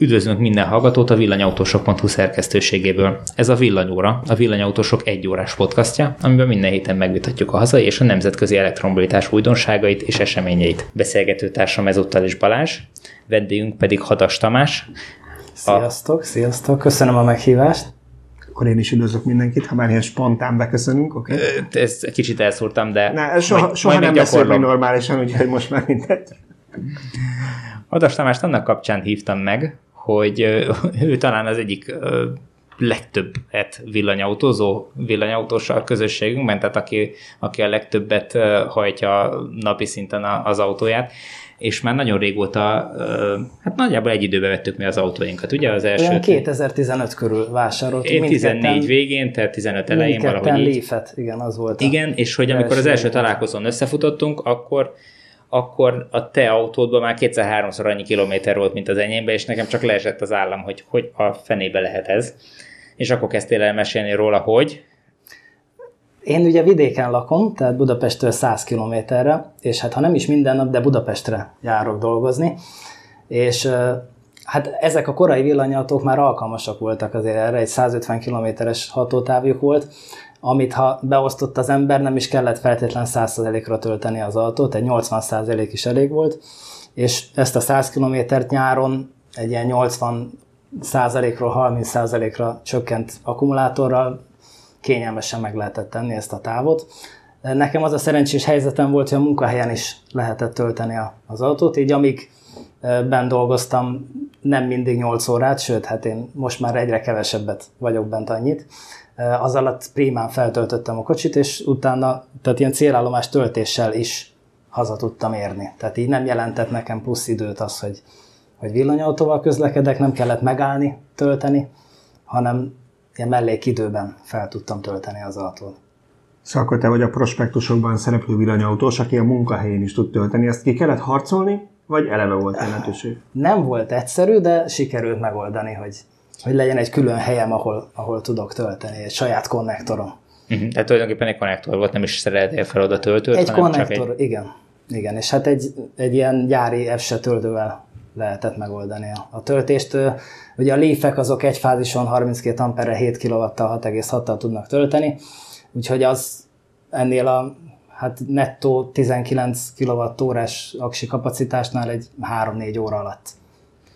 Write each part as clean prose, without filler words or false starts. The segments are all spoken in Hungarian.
Üdvözlünk minden hallgatót a Villanyautósok.hu szerkesztőségéből. Ez a Villanyóra, a Villanyautósok egyórás podcastja, amiben minden héten megvitatjuk a hazai és a nemzetközi elektromobilitás újdonságait és eseményeit. Beszélgető társam ezúttal is Balázs, vendégünk pedig Hadas Tamás. Sziasztok, sziasztok, köszönöm a meghívást. Akkor én is üdvözlök mindenkit, ha már ilyen spontán beköszönünk, oké? Okay? Ezt egy kicsit elszúrtam, de soha nem beszél meg normálisan, úgyhogy most már mindent. Hadas Tamást annak kapcsán hívtam meg, hogy ő talán az egyik legtöbbet villanyautózó, villanyautóssal közösségünkben, tehát aki a legtöbbet hajtja napi szinten az autóját, és már nagyon régóta, hát nagyjából egy időben vettük mi az autóinkat, ugye az első... Olyan 2015 körül vásároltuk. Én 14 végén, tehát 15 elején valahogy így. Leafet, igen, az volt. Igen, és hogy amikor az első találkozón összefutottunk, akkor a te autódban már 200-300 annyi kilométer volt, mint az enyémben, és nekem csak leesett az állam, hogy a fenébe lehet ez. És akkor kezdtél el mesélni róla, hogy... Én ugye vidéken lakom, tehát Budapesttől 100 kilométerre, és hát ha nem is minden nap, de Budapestre járok dolgozni, és hát ezek a korai villanyautók már alkalmasak voltak azért erre, egy 150 kilométeres hatótávjuk volt, amit ha beosztott az ember, nem is kellett feltétlen 100%-ra tölteni az autót, egy 80% is elég volt, és ezt a 100 kilométert nyáron egy ilyen 80%-ról 30%-ra csökkent akkumulátorral kényelmesen meg lehetett tenni ezt a távot. Nekem az a szerencsés helyzetem volt, hogy a munkahelyen is lehetett tölteni az autót, így amíg bent dolgoztam, nem mindig 8 órát, sőt, hát én most már egyre kevesebbet vagyok bent annyit. Az alatt primán feltöltöttem a kocsit, és utána, tehát ilyen célállomás töltéssel is haza tudtam érni. Tehát így nem jelentett nekem plusz időt az, hogy villanyautóval közlekedek, nem kellett megállni, tölteni, hanem ilyen mellékidőben fel tudtam tölteni az autót. Szóval akkor te vagy a prospektusokban szereplő villanyautós, aki a munkahelyén is tud tölteni. Ezt ki kellett harcolni, vagy eleve volt jelentőség? Nem volt egyszerű, de sikerült megoldani, hogy legyen egy külön helyem, ahol tudok tölteni, egy saját konnektorom. Tehát tulajdonképpen egy konnektor volt, nem is szereltél fel oda töltőt, egy hanem konnektor, csak egy... Igen, és hát egy ilyen gyári EFSE töltővel lehetett megoldani a töltést. Ugye a Leafek azok egy fázison 32 amperre 7 kW-tal 6,6-tal tudnak tölteni, úgyhogy az ennél a nettó 19 kWh-s aksi kapacitásnál egy 3-4 óra alatt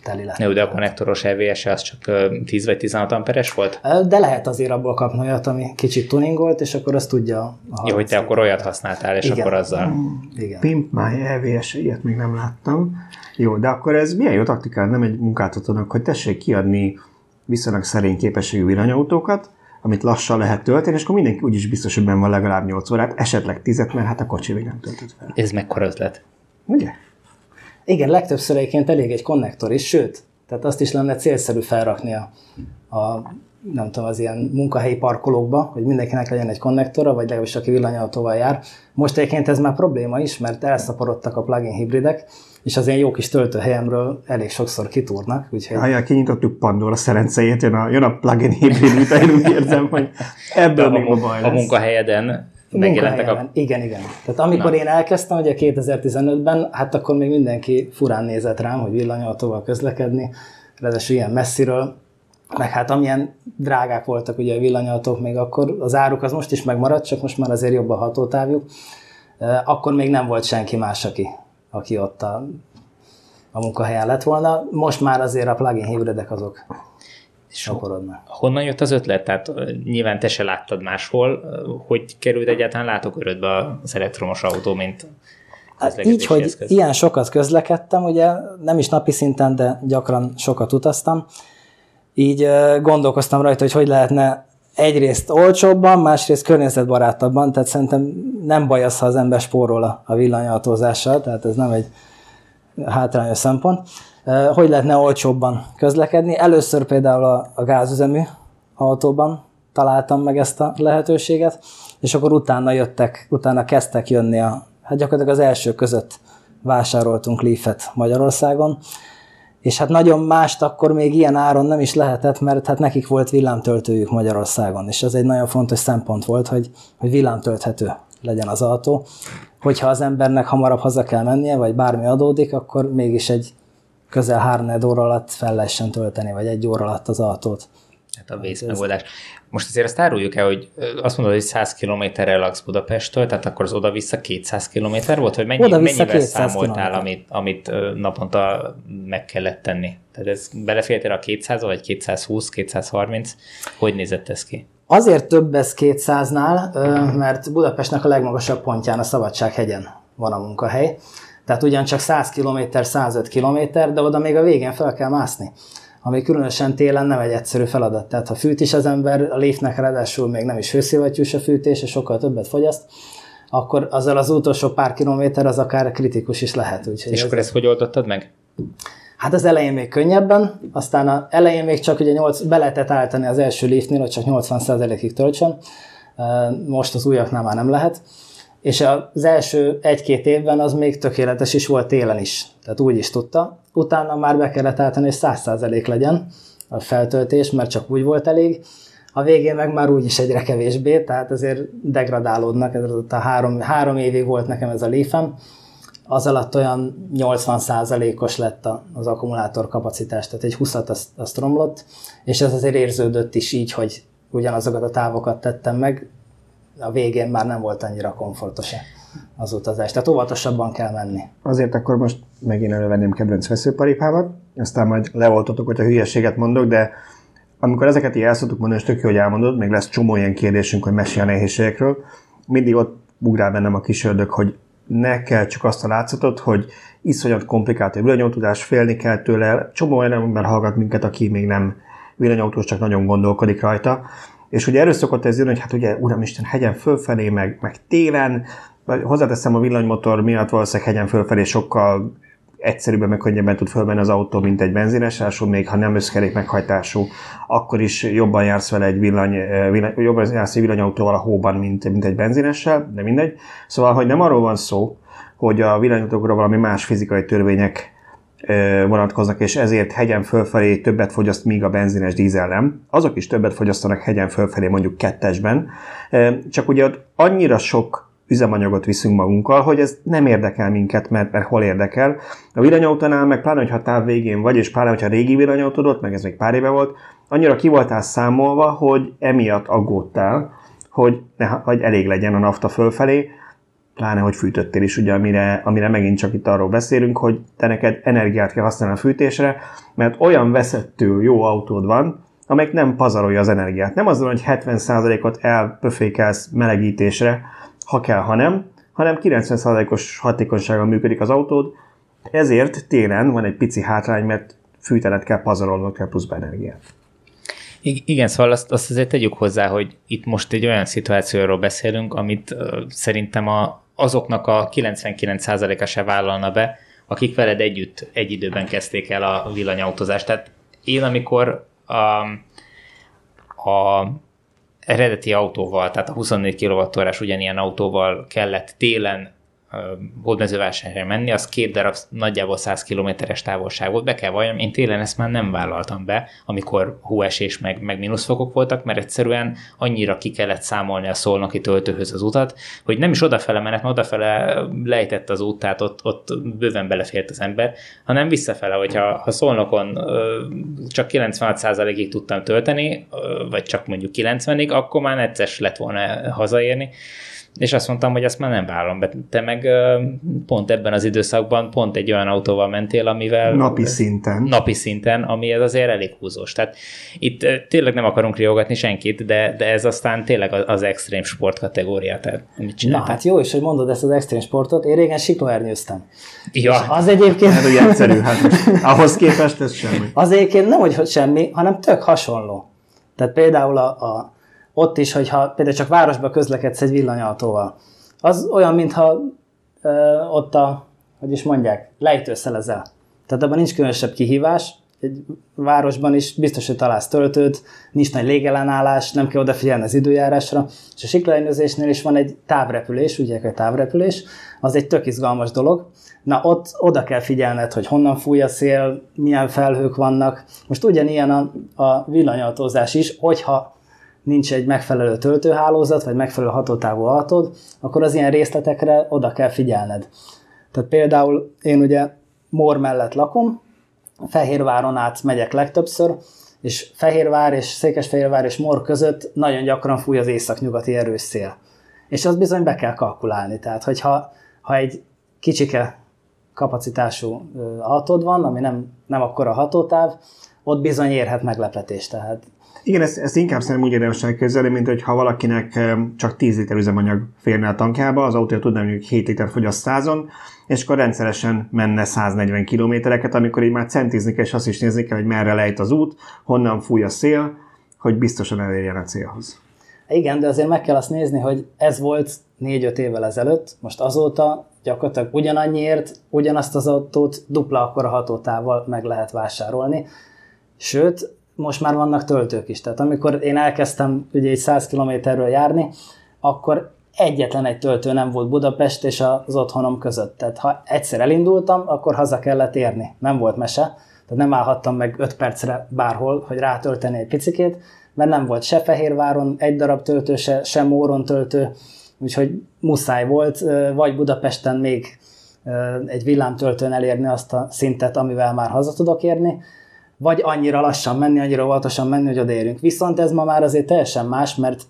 teli lett. De a konnektoros EVS-e az csak 10 vagy 16 amperes volt? De lehet azért abból kapni olyat, ami kicsit tuningolt, és akkor azt tudja a... Jó, hogy te akkor olyat használtál, és igen, akkor azzal... Igen. Pimp my EVS, ilyet még nem láttam. Jó, de akkor ez milyen jó taktikád, nem egy munkáltatónak, hogy tessék kiadni viszonylag szerény képességű villanyautókat, amit lassan lehet tölteni, és akkor mindenki úgyis biztos, hogy benne van legalább 8 órát, esetleg 10-et, mert hát a kocsi még nem töltött fel. Ez mekkora ötlet? Ugye? Igen, legtöbbször egyébként elég egy konnektor is, sőt, tehát azt is lenne célszerű felrakni nem tudom, az ilyen munkahelyi parkolókba, hogy mindenkinek legyen egy konnektora, vagy legalábbis aki villanyautóval jár. Most egyébként ez már probléma is, mert elszaporodtak a plug-in hibridek, és az ilyen jó kis töltőhelyemről elég sokszor kitúrnak. Úgyhogy... kinyitottuk Pandora szerencéjét, jön a plug-in hibrid, mint én úgy érzem, hogy ebből még a baj lesz. A munkahelyeden megjelentek a... Igen. Tehát amikor én elkezdtem, ugye 2015-ben, hát akkor még mindenki furán nézett rám, hogy villanyautóval közlekedni, ráadásul ilyen messziről, meg hát amilyen drágák voltak ugye a villanyautók még akkor, az áruk az most is megmaradt, csak most már azért jobb a hatótávjuk. Akkor még nem volt senki más, aki ott a munkahelyen lett volna. Most már azért a plug-in hibridek azok sokorodnak. Honnan jött az ötlet? Tehát nyilván te se láttad máshol, hogy került egyáltalán látókörödbe az elektromos autó, mint közlekedési eszköz? Így, hogy ilyen sokat közlekedtem, ugye nem is napi szinten, de gyakran sokat utaztam. Így gondolkoztam rajta, hogy lehetne egyrészt olcsóbban, másrészt környezetbarátabban, tehát szerintem nem baj az, ha az ember spórol a villanyautózással, tehát ez nem egy hátrányos szempont. Hogy lehetne olcsóbban közlekedni? Először például a gázüzemű autóban találtam meg ezt a lehetőséget, és akkor utána kezdtek jönni hát gyakorlatilag az első között vásároltunk Leafet Magyarországon, és hát nagyon mást akkor még ilyen áron nem is lehetett, mert hát nekik volt villámtöltőjük Magyarországon, és ez egy nagyon fontos szempont volt, hogy villámtölthető legyen az autó. Hogyha az embernek hamarabb haza kell mennie, vagy bármi adódik, akkor mégis egy közel 3-4 óra alatt fel lehessen tölteni, vagy 1 óra alatt az autót. Hát a vészmegoldás. Most azért azt áruljuk el, hogy azt mondod, hogy 100 kilométerre laksz Budapesttől, tehát akkor az oda-vissza 200 kilométer volt, hogy mennyivel számoltál, amit naponta meg kellett tenni? Tehát ez belefértél a 200 vagy 220, 230? Hogy nézett ez ki? Azért több ez 200-nál, mert Budapestnek a legmagasabb pontján, a Szabadsághegyen van a munkahely. Tehát ugyancsak 100 kilométer, 105 kilométer, de oda még a végén fel kell mászni. Ami különösen télen nem egy egyszerű feladat. Tehát ha fűt is az ember, a Leafnek ráadásul még nem is hőszivattyús a fűtés, és sokkal többet fogyaszt, akkor azzal az utolsó pár kilométer az akár kritikus is lehet. És akkor ezt hogy oldottad meg? Hát az elején még könnyebben, aztán az elején még csak ugye be lehetett állítani az első Leafnél, hogy csak 80%-ig töltsön, most az újaknál már nem lehet. És az első 1-2 évben az még tökéletes is volt télen is, tehát úgy is tudta. Utána már be kellett állítani, hogy 100% legyen a feltöltés, mert csak úgy volt elég. A végén meg már úgy is egyre kevésbé, tehát azért degradálódnak. Ez a 3 évig volt nekem ez a Leafem, az alatt olyan 80%-os lett az akkumulátor kapacitás, tehát egy 20-at azt romlott, és ez azért érződött is így, hogy ugyanazokat a távokat tettem meg, a végén már nem volt annyira komfortos az utazás. Tehát óvatosabban kell menni. Azért akkor most megint elővenném kedvenc veszőparipámat, aztán majd leoltatok, hogyha hülyeséget mondok, de amikor ezeket így el szoktuk mondani, és tök jó, hogy elmondod, még lesz csomó ilyen kérdésünk, hogy mesélj a nehézségekről, mindig ott ugrál bennem a kis ördög, hogy ne kell csak azt a látszatot, hogy iszonyat komplikált a villanyautózás, félni kell tőle, csomó olyan ember hallgat minket, aki még nem villanyautós, csak nagyon gondolkodik rajta. És ugye erről szokott ez jön, hogy hát ugye, uramisten, hegyen fölfelé, meg télen, hozzáteszem a villanymotor miatt valószínűleg hegyen fölfelé sokkal egyszerűbben, meg könnyebben tud fölmenni az autó, mint egy benzinesású, még ha nem összkerék meghajtású, akkor is jobban jársz vele egy villanyautóval a hóban, mint egy benzinessel, de mindegy. Szóval, hogy nem arról van szó, hogy a villanyautókra valami más fizikai törvények vonatkoznak, és ezért hegyen fölfelé többet fogyaszt, míg a benzines dízel nem. Azok is többet fogyasztanak hegyen fölfelé, mondjuk 2-esben. Csak ugye ott annyira sok üzemanyagot viszünk magunkkal, hogy ez nem érdekel minket, mert hol érdekel. A villanyautónál meg pláne, hogyha táv végén vagy, és pláne, hogyha régi villanyautódott, meg ez még pár éve volt, annyira ki voltál számolva, hogy emiatt aggódtál, hogy elég legyen a nafta fölfelé, pláne, hogy fűtöttél is, ugye, amire megint csak itt arról beszélünk, hogy te neked energiát kell használni a fűtésre, mert olyan veszettő jó autód van, amelyik nem pazarolja az energiát. Nem azon, hogy 70%-ot elpöfékelsz melegítésre, ha kell, hanem 90%-os hatékonysággal működik az autód, ezért télen van egy pici hátrány, mert fűtened kell, pazarolnod kell plusz energiát. Igen, szóval azt azért tegyük hozzá, hogy itt most egy olyan szituációról beszélünk, amit szerintem azoknak a 99%-a se vállalna be, akik veled együtt egy időben kezdték el a villanyautózást. Tehát én, amikor a eredeti autóval, tehát a 24 kWh-s ugyanilyen autóval kellett télen Hódmezővásárhelyre menni, az 2 darab nagyjából 100 kilométeres távolság volt. Be kell valljam, én télen ezt már nem vállaltam be, amikor hóesés meg mínuszfokok voltak, mert egyszerűen annyira ki kellett számolni a szolnoki töltőhöz az utat, hogy nem is odafele menet, mert odafele lejtett az út, tehát ott bőven belefért az ember, hanem visszafele, hogyha a Szolnokon csak 96%-ig tudtam tölteni, vagy csak mondjuk 90-ig, akkor már egyszer lett volna hazaérni. És azt mondtam, hogy ezt már nem vállalom be. Te meg pont ebben az időszakban pont egy olyan autóval mentél, amivel... Napi szinten, ami ez azért elég húzós. Tehát itt tényleg nem akarunk riogatni senkit, de ez aztán tényleg az extrém sport kategória. Tehát mit csináltál? Na hát jó is, hogy mondod ezt az extrém sportot. Én régen siklóernyőztem. Ja. És az egyébként... Hát ugye egyszerű, hát ahhoz képest ez semmi. Az egyébként nem, hogy semmi, hanem tök hasonló. Tehát például ott is, hogyha például csak városba közlekedsz egy villanyautóval, az olyan, mintha ott lejtőszelezel. Tehát abban nincs különösebb kihívás, egy városban is biztos, hogy találsz töltőt, nincs nagy légellenállás, nem kell odafigyelni az időjárásra, és a siklóernyőzésnél is van egy távrepülés, ugye, hogy távrepülés, az egy tök izgalmas dolog. Na, ott oda kell figyelned, hogy honnan fúj a szél, milyen felhők vannak. Most ugyanilyen a villanyautózás is, hogyha nincs egy megfelelő töltőhálózat, vagy megfelelő hatótávú autód, akkor az ilyen részletekre oda kell figyelned. Tehát például én ugye Mor mellett lakom, Fehérváron át megyek legtöbbször, és Fehérvár és Székesfehérvár és Mor között nagyon gyakran fúj az északnyugati erős szél. És azt bizony be kell kalkulálni. Tehát, hogyha egy kicsike kapacitású autód van, ami nem akkora hatótáv, ott bizony érhet meglepetést. Tehát. Igen, ezt inkább szerintem úgy érdemes elképzelni, mint hogyha valakinek csak 10 liter üzemanyag férne a tankjába, az autója tudná mondjuk 7 liter fogyaszt 100-on, és akkor rendszeresen menne 140 kilométereket, amikor így már centizni kell, és azt is nézni kell, hogy merre lejt az út, honnan fúj a szél, hogy biztosan elérjen a célhoz. Igen, de azért meg kell azt nézni, hogy ez volt 4-5 évvel ezelőtt, most azóta gyakorlatilag ugyanannyiért, ugyanazt az autót dupla akkora hatótávval meg lehet vásárolni. Sőt, most már vannak töltők is. Tehát amikor én elkezdtem ugye egy 100 kilométerről járni, akkor egyetlen egy töltő nem volt Budapest és az otthonom között. Tehát ha egyszer elindultam, akkor haza kellett érni. Nem volt mese. Tehát nem állhattam meg 5 percre bárhol, hogy rátölteni egy picikét, mert nem volt se Fehérváron egy darab töltő, se Móron töltő, úgyhogy muszáj volt, vagy Budapesten még egy villámtöltőn elérni azt a szintet, amivel már haza tudok érni, vagy annyira lassan menni, annyira óvatosan menni, hogy odaérünk. Viszont ez ma már azért teljesen más, mert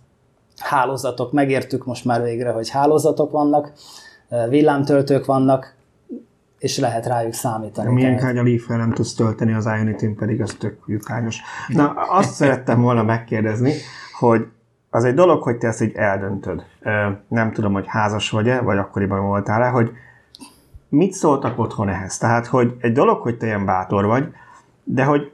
hálózatok, megértük most már végre, hogy hálózatok vannak, villámtöltők vannak, és lehet rájuk számítani. Milyen kány a Leaf-el nem tudsz tölteni, az Ionity-n pedig az tök lyukányos. Na, azt szerettem volna megkérdezni, hogy az egy dolog, hogy te ezt így eldöntöd. Nem tudom, hogy házas vagy-e, vagy akkoriban voltál rá, hogy mit szóltak otthon ehhez? Tehát, hogy egy dolog, hogy te ilyen bátor vagy, de hogy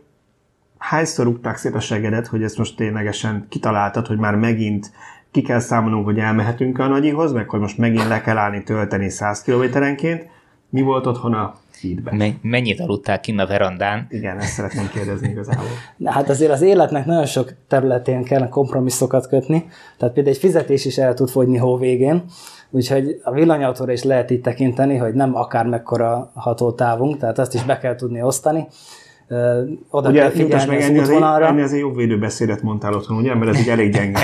hányszor rúgták szét a segedet, hogy ezt most ténylegesen kitaláltad, hogy már megint ki kell számolnunk, hogy elmehetünk a nagyihoz, meg hogy most megint le kell állni tölteni 100 kilométerenként. Mi volt otthon a feedback? Mennyit aludtál kinn a verandán? Igen, ezt szeretném kérdezni igazából. Na, hát azért az életnek nagyon sok területén kell kompromisszokat kötni, tehát például egy fizetés is el tud fogyni hó végén, úgyhogy a villanyautóra is lehet így tekinteni, hogy nem akármekkora hatótávunk, tehát azt is be kell tudni osztani. Oda ugye, kell figyelni az útvonalra. Ennél azért jobb védőbeszédet mondtál otthon, ugye? Mert ez így elég gyenge.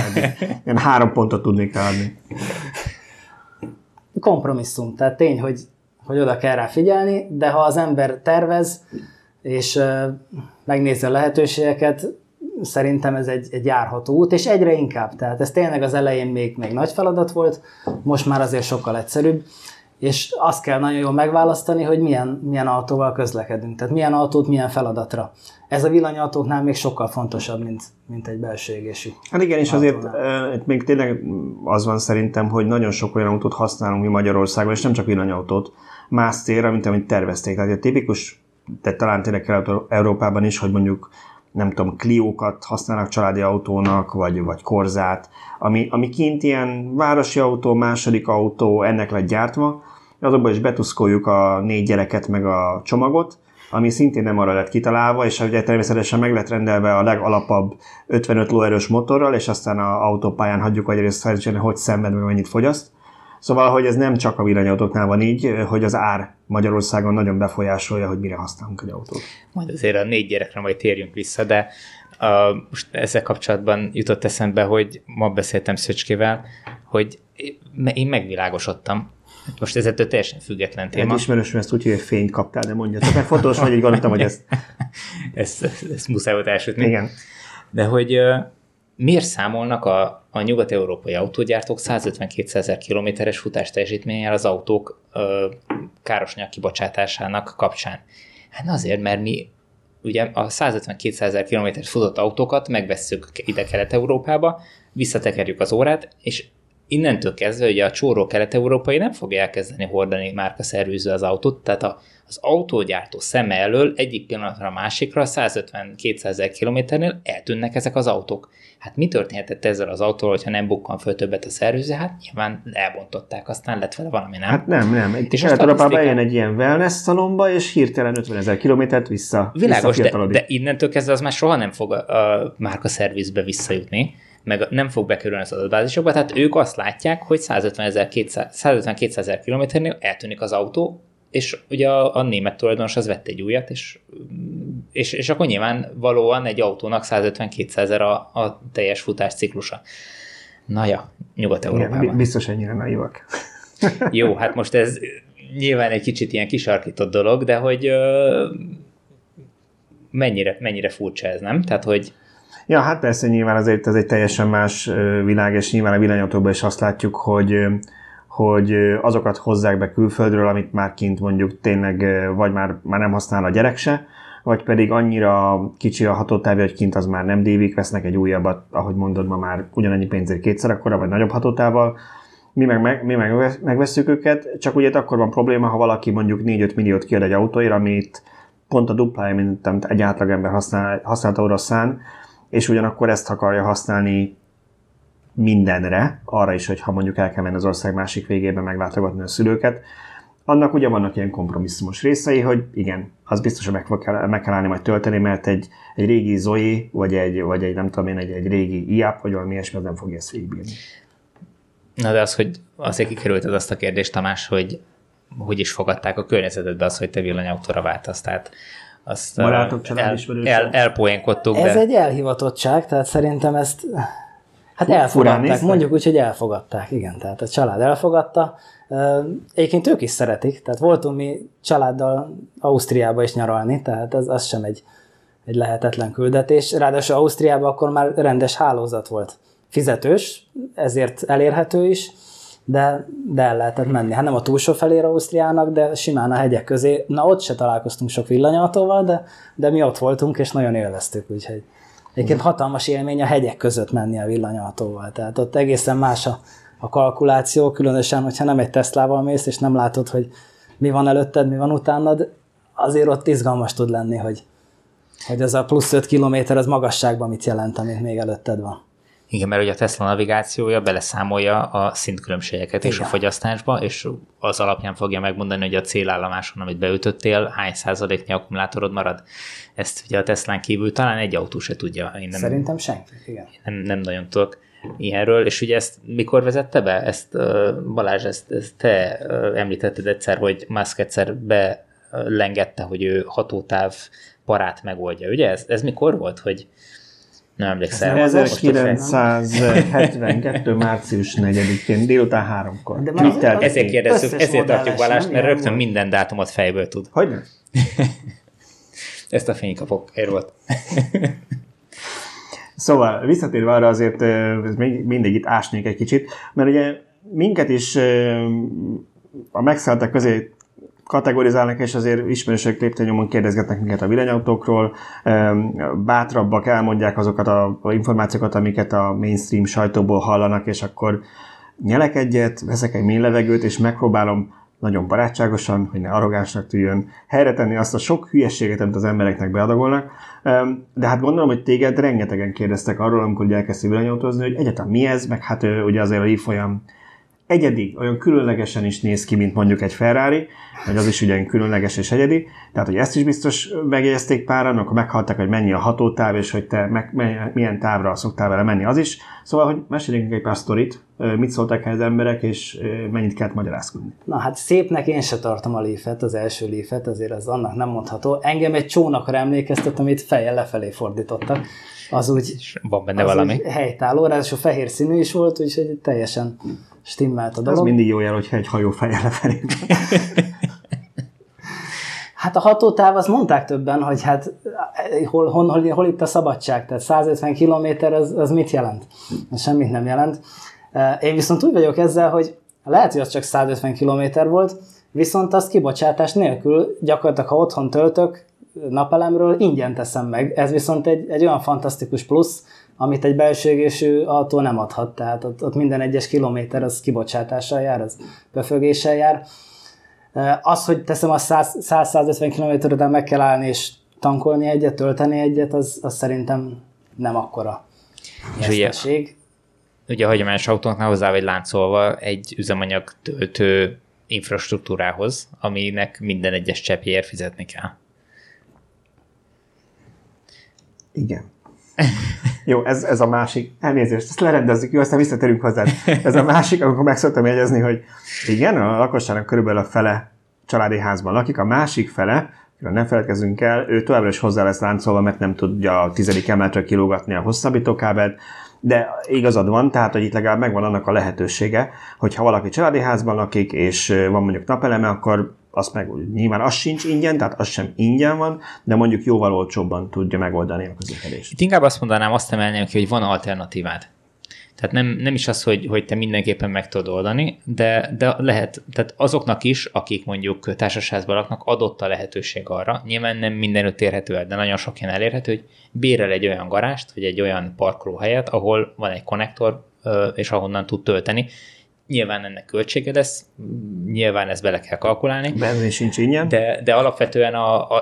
Én 3 pontot tudnék adni. Kompromisszum, tehát tény, hogy oda kell rá figyelni, de ha az ember tervez, és megnézi a lehetőségeket, szerintem ez egy járható út, és egyre inkább. Tehát ez tényleg az elején még nagy feladat volt, most már azért sokkal egyszerűbb, és azt kell nagyon jól megválasztani, hogy milyen autóval közlekedünk, tehát milyen autót milyen feladatra. Ez a villanyautóknál még sokkal fontosabb, mint egy belső égésű. Hát igen, és azért még tényleg az van szerintem, hogy nagyon sok olyan autót használunk mi Magyarországon, és nem csak villanyautót, más célra, mint amit tervezték. Tehát a tipikus, de talán tényleg Európában is, hogy mondjuk nem tudom, Clio-kat használnak családi autónak, vagy Corsát, ami kint ilyen városi autó, második autó, ennek lett gyártva, azokban is betuszkoljuk a 4 gyereket meg a csomagot, ami szintén nem arra lett kitalálva, és ugye természetesen meg lett rendelve a legalapabb 55 lóerős motorral, és aztán az autópályán hagyjuk, hogy szerintsen, hogy szenved, meg mennyit fogyaszt. Szóval, hogy ez nem csak a villanyautóknál van így, hogy az ár Magyarországon nagyon befolyásolja, hogy mire használunk egy autót. Majd azért a 4 gyerekre majd térjünk vissza, de most ezzel kapcsolatban jutott eszembe, hogy ma beszéltem Szöcskével, hogy én megvilágosodtam. Most ez ettől teljesen független téma. Egy ismerősöm ezt úgy, hogy fényt kaptál, de mondja. Mert fotós vagy, így gondoltam, hogy ezt... ezt muszáj volt elsütni. Igen. De hogy... miért számolnak a nyugat-európai autógyártók 150-200 kilométeres futás teljesítménnyel az autók károsanyag kibocsátásának kapcsán? Hát azért, mert mi ugye a 150-200 kilométeres futott autókat megvesszük ide Kelet-Európába, visszatekerjük az órát, és innentől kezdve ugye a csóró kelet-európai nem fogja elkezdeni hordani márkaszerűzve az autót, tehát az autógyártó szeme elől egyik pillanatra a másikra 150-200 kilométernél eltűnnek ezek az autók. Hát mi történhetett ezzel az autóval, hogyha nem bukkan föl többet a szerűző? Hát nyilván elbontották, aztán lett vele valami, nem? Hát nem. És általában bejön egy ilyen wellness szalomba, és hirtelen 50 000 kilométert vissza. Világos, de innentől kezdve az már soha nem fog a márkaszervizbe visszajutni, meg nem fog bekerülni az adatbázisokba, tehát ők azt látják, hogy 150-200 kilométernél eltűnik az autó, és ugye a német tulajdonos az vett egy újat, és akkor nyilván valóan egy autónak 150-200 a teljes futás ciklusa. Na ja, Nyugat-Európában. Igen, biztos ennyire naivak. Jó, hát most ez nyilván egy kicsit ilyen kisarkított dolog, de hogy mennyire furcsa ez, nem? Tehát, hogy... Ja, hát persze nyilván azért ez egy teljesen más világ, és nyilván a villanyautóban is azt látjuk, hogy azokat hozzák be külföldről, amit már kint mondjuk tényleg vagy már nem használ a gyerek se, vagy pedig annyira kicsi a hatótávja, hogy kint az már nem dívik, vesznek egy újabbat, ahogy mondod, ma már ugyanannyi pénzért kétszer akkora, vagy nagyobb hatótával. Mi meg megvesszük őket, csak ugye akkor van probléma, ha valaki mondjuk 4-5 milliót kiad egy autóért, amit pont a duplája, mint egy átlagember használta oroszán, és ugyanakkor ezt akarja használni mindenre, arra is, hogyha mondjuk el kell menni az ország másik végében meglátogatni a szülőket. Annak ugye vannak ilyen kompromisszumos részei, hogy igen, az biztos, hogy meg kell állni majd tölteni, mert egy régi Zoe, vagy egy nem tudom én, egy régi IAP, vagy valami ilyesmi, az nem fogja ezt végigbírni. Na de az, hogy azért kikerült az azt a kérdést, Tamás, hogy is fogadták a környezetedbe az, hogy te villanyautóra váltasz, tehát azt elpoénkodtuk. Ez egy elhivatottság, tehát szerintem ezt elfogadták, mondjuk úgy, hogy elfogadták, igen, tehát a család elfogadta. Egyébként ők is szeretik, tehát voltunk mi családdal Ausztriába is nyaralni, tehát az sem egy lehetetlen küldetés, ráadásul Ausztriában akkor már rendes hálózat volt. Fizetős, ezért elérhető is, de el lehetett menni. Hát nem a túlsó felére Ausztriának, de simán a hegyek közé. Na, ott se találkoztunk sok villanyautóval, de mi ott voltunk, és nagyon élveztük, úgyhogy egyébként hatalmas élmény a hegyek között menni a villanyautóval. Tehát ott egészen más a kalkuláció, különösen, hogyha nem egy Teslával mész, és nem látod, hogy mi van előtted, mi van utánad, azért ott izgalmas tud lenni, hogy az a plusz 5 kilométer az magasságban mit jelent, amit még előtted van. Igen, mert ugye a Tesla navigációja beleszámolja a szintkülönbségeket és a fogyasztásba, és az alapján fogja megmondani, hogy a célállomáson, amit beütöttél, hány százaléknyi akkumulátorod marad. Ezt ugye a Teslán kívül talán egy autó se tudja. Szerintem senki, igen. Nem nagyon tudok ilyenről, és ugye ezt mikor vezette be? Ezt, Balázs, ezt te említetted egyszer, hogy Musk egyszer belengedte, hogy ő hatótáv parát megoldja, ugye? Ez mikor volt, hogy... Nem emlékszem. 1972. március 4-én, délután 3-kor. Ezért kérdezzük, ezért tartjuk Balást, mert rögtön minden dátumot fejből tud. Hogyne? Ezt a fénykapok, ér volt. Szóval visszatérve arra azért mindig itt ásnék egy kicsit, mert ugye minket is a megszálltak közé kategorizálnak, és azért ismerősök lépten nyomon kérdezgetnek minket a villanyautókról, bátrabbak elmondják azokat a információkat, amiket a mainstream sajtóból hallanak, és akkor nyelek egyet, veszek egy mély levegőt, és megpróbálom nagyon barátságosan, hogy ne arrogánsnak tűjön, helyre tenni azt a sok hülyeséget, amit az embereknek beadagolnak. De hát gondolom, hogy téged rengetegen kérdeztek arról, amikor elkezdtél villanyautózni, hogy egyáltalán mi ez, meg hát ugye azért a Leaf olyan egyedi, olyan különlegesen is néz ki, mint mondjuk egy Ferrari, vagy az is ugyan különleges és egyedi, tehát hogy ezt is biztos megjegyezték páran, akkor meghaltak, hogy mennyi a hatótáv, és hogy te milyen távra szoktál vele menni, az is. Szóval, hogy meséljünk egy pár sztorit, mit szóltak az emberek, és mennyit kellett magyarázkodni. Na hát szépnek én se tartom a Leafet, az első Leafet, azért az annak nem mondható. Engem egy csónakra emlékeztet, amit fejjel lefelé fordítottak. Az úgy, van benne az valami. Úgy helytálló, ráadásul fehér színű is volt, úgyhogy teljesen stimmelt a dolog. Ez mindig jó jel, hogyha egy hajó fejjel lefelé. Hát a hatótáv, azt mondták többen, hogy hát hol itt a szabadság, tehát 150 kilométer az mit jelent? Semmit nem jelent. Én viszont úgy vagyok ezzel, hogy lehet, hogy az csak 150 kilométer volt, viszont azt kibocsátás nélkül gyakorlatilag, ha otthon töltök napelemről, ingyen teszem meg. Ez viszont egy olyan fantasztikus plusz, amit egy belső égésű autó nem adhat. Tehát ott minden egyes kilométer az kibocsátással jár, az pöfögéssel jár. Az, hogy teszem a 100-150 km után meg kell állni és tankolni egyet, tölteni egyet, az szerintem nem akkora veszteség. Ugye a hagyományos autóknál hozzá vagy láncolva egy üzemanyag töltő infrastruktúrához, aminek minden egyes cseppjéért fizetni kell. Igen. Jó, ez a másik. Elnézést, ezt lerendezzük, jó, aztán visszatérünk hozzá. Ez a másik, amikor meg szoktam jegyezni, hogy igen, a lakosságnak körülbelül a fele családi házban lakik, a másik fele, nem feledkezünk el, ő továbbra is hozzá lesz láncolva, mert nem tudja a 10. emeletről kilógatni a hosszabbítókábelt, de igazad van, tehát, hogy itt legalább megvan annak a lehetősége, hogyha valaki családi házban lakik, és van mondjuk napeleme, akkor azt meg nyilván az sincs ingyen, tehát az sem ingyen van, de mondjuk jóval olcsóbban tudja megoldani a közlekedést. Itt inkább azt mondanám, azt emelném ki, hogy van alternatívád. Tehát nem is az, hogy te mindenképpen meg tudod oldani, de lehet, tehát azoknak is, akik mondjuk társasházban laknak, adott a lehetőség arra, nyilván nem mindenütt érhető el, de nagyon sok helyen elérhető, hogy bérel egy olyan garást, vagy egy olyan parkolóhelyet, ahol van egy konnektor, és ahonnan tud tölteni. Nyilván ennek költsége lesz, nyilván ezt bele kell kalkulálni. Benzin sincs ingyen. De alapvetően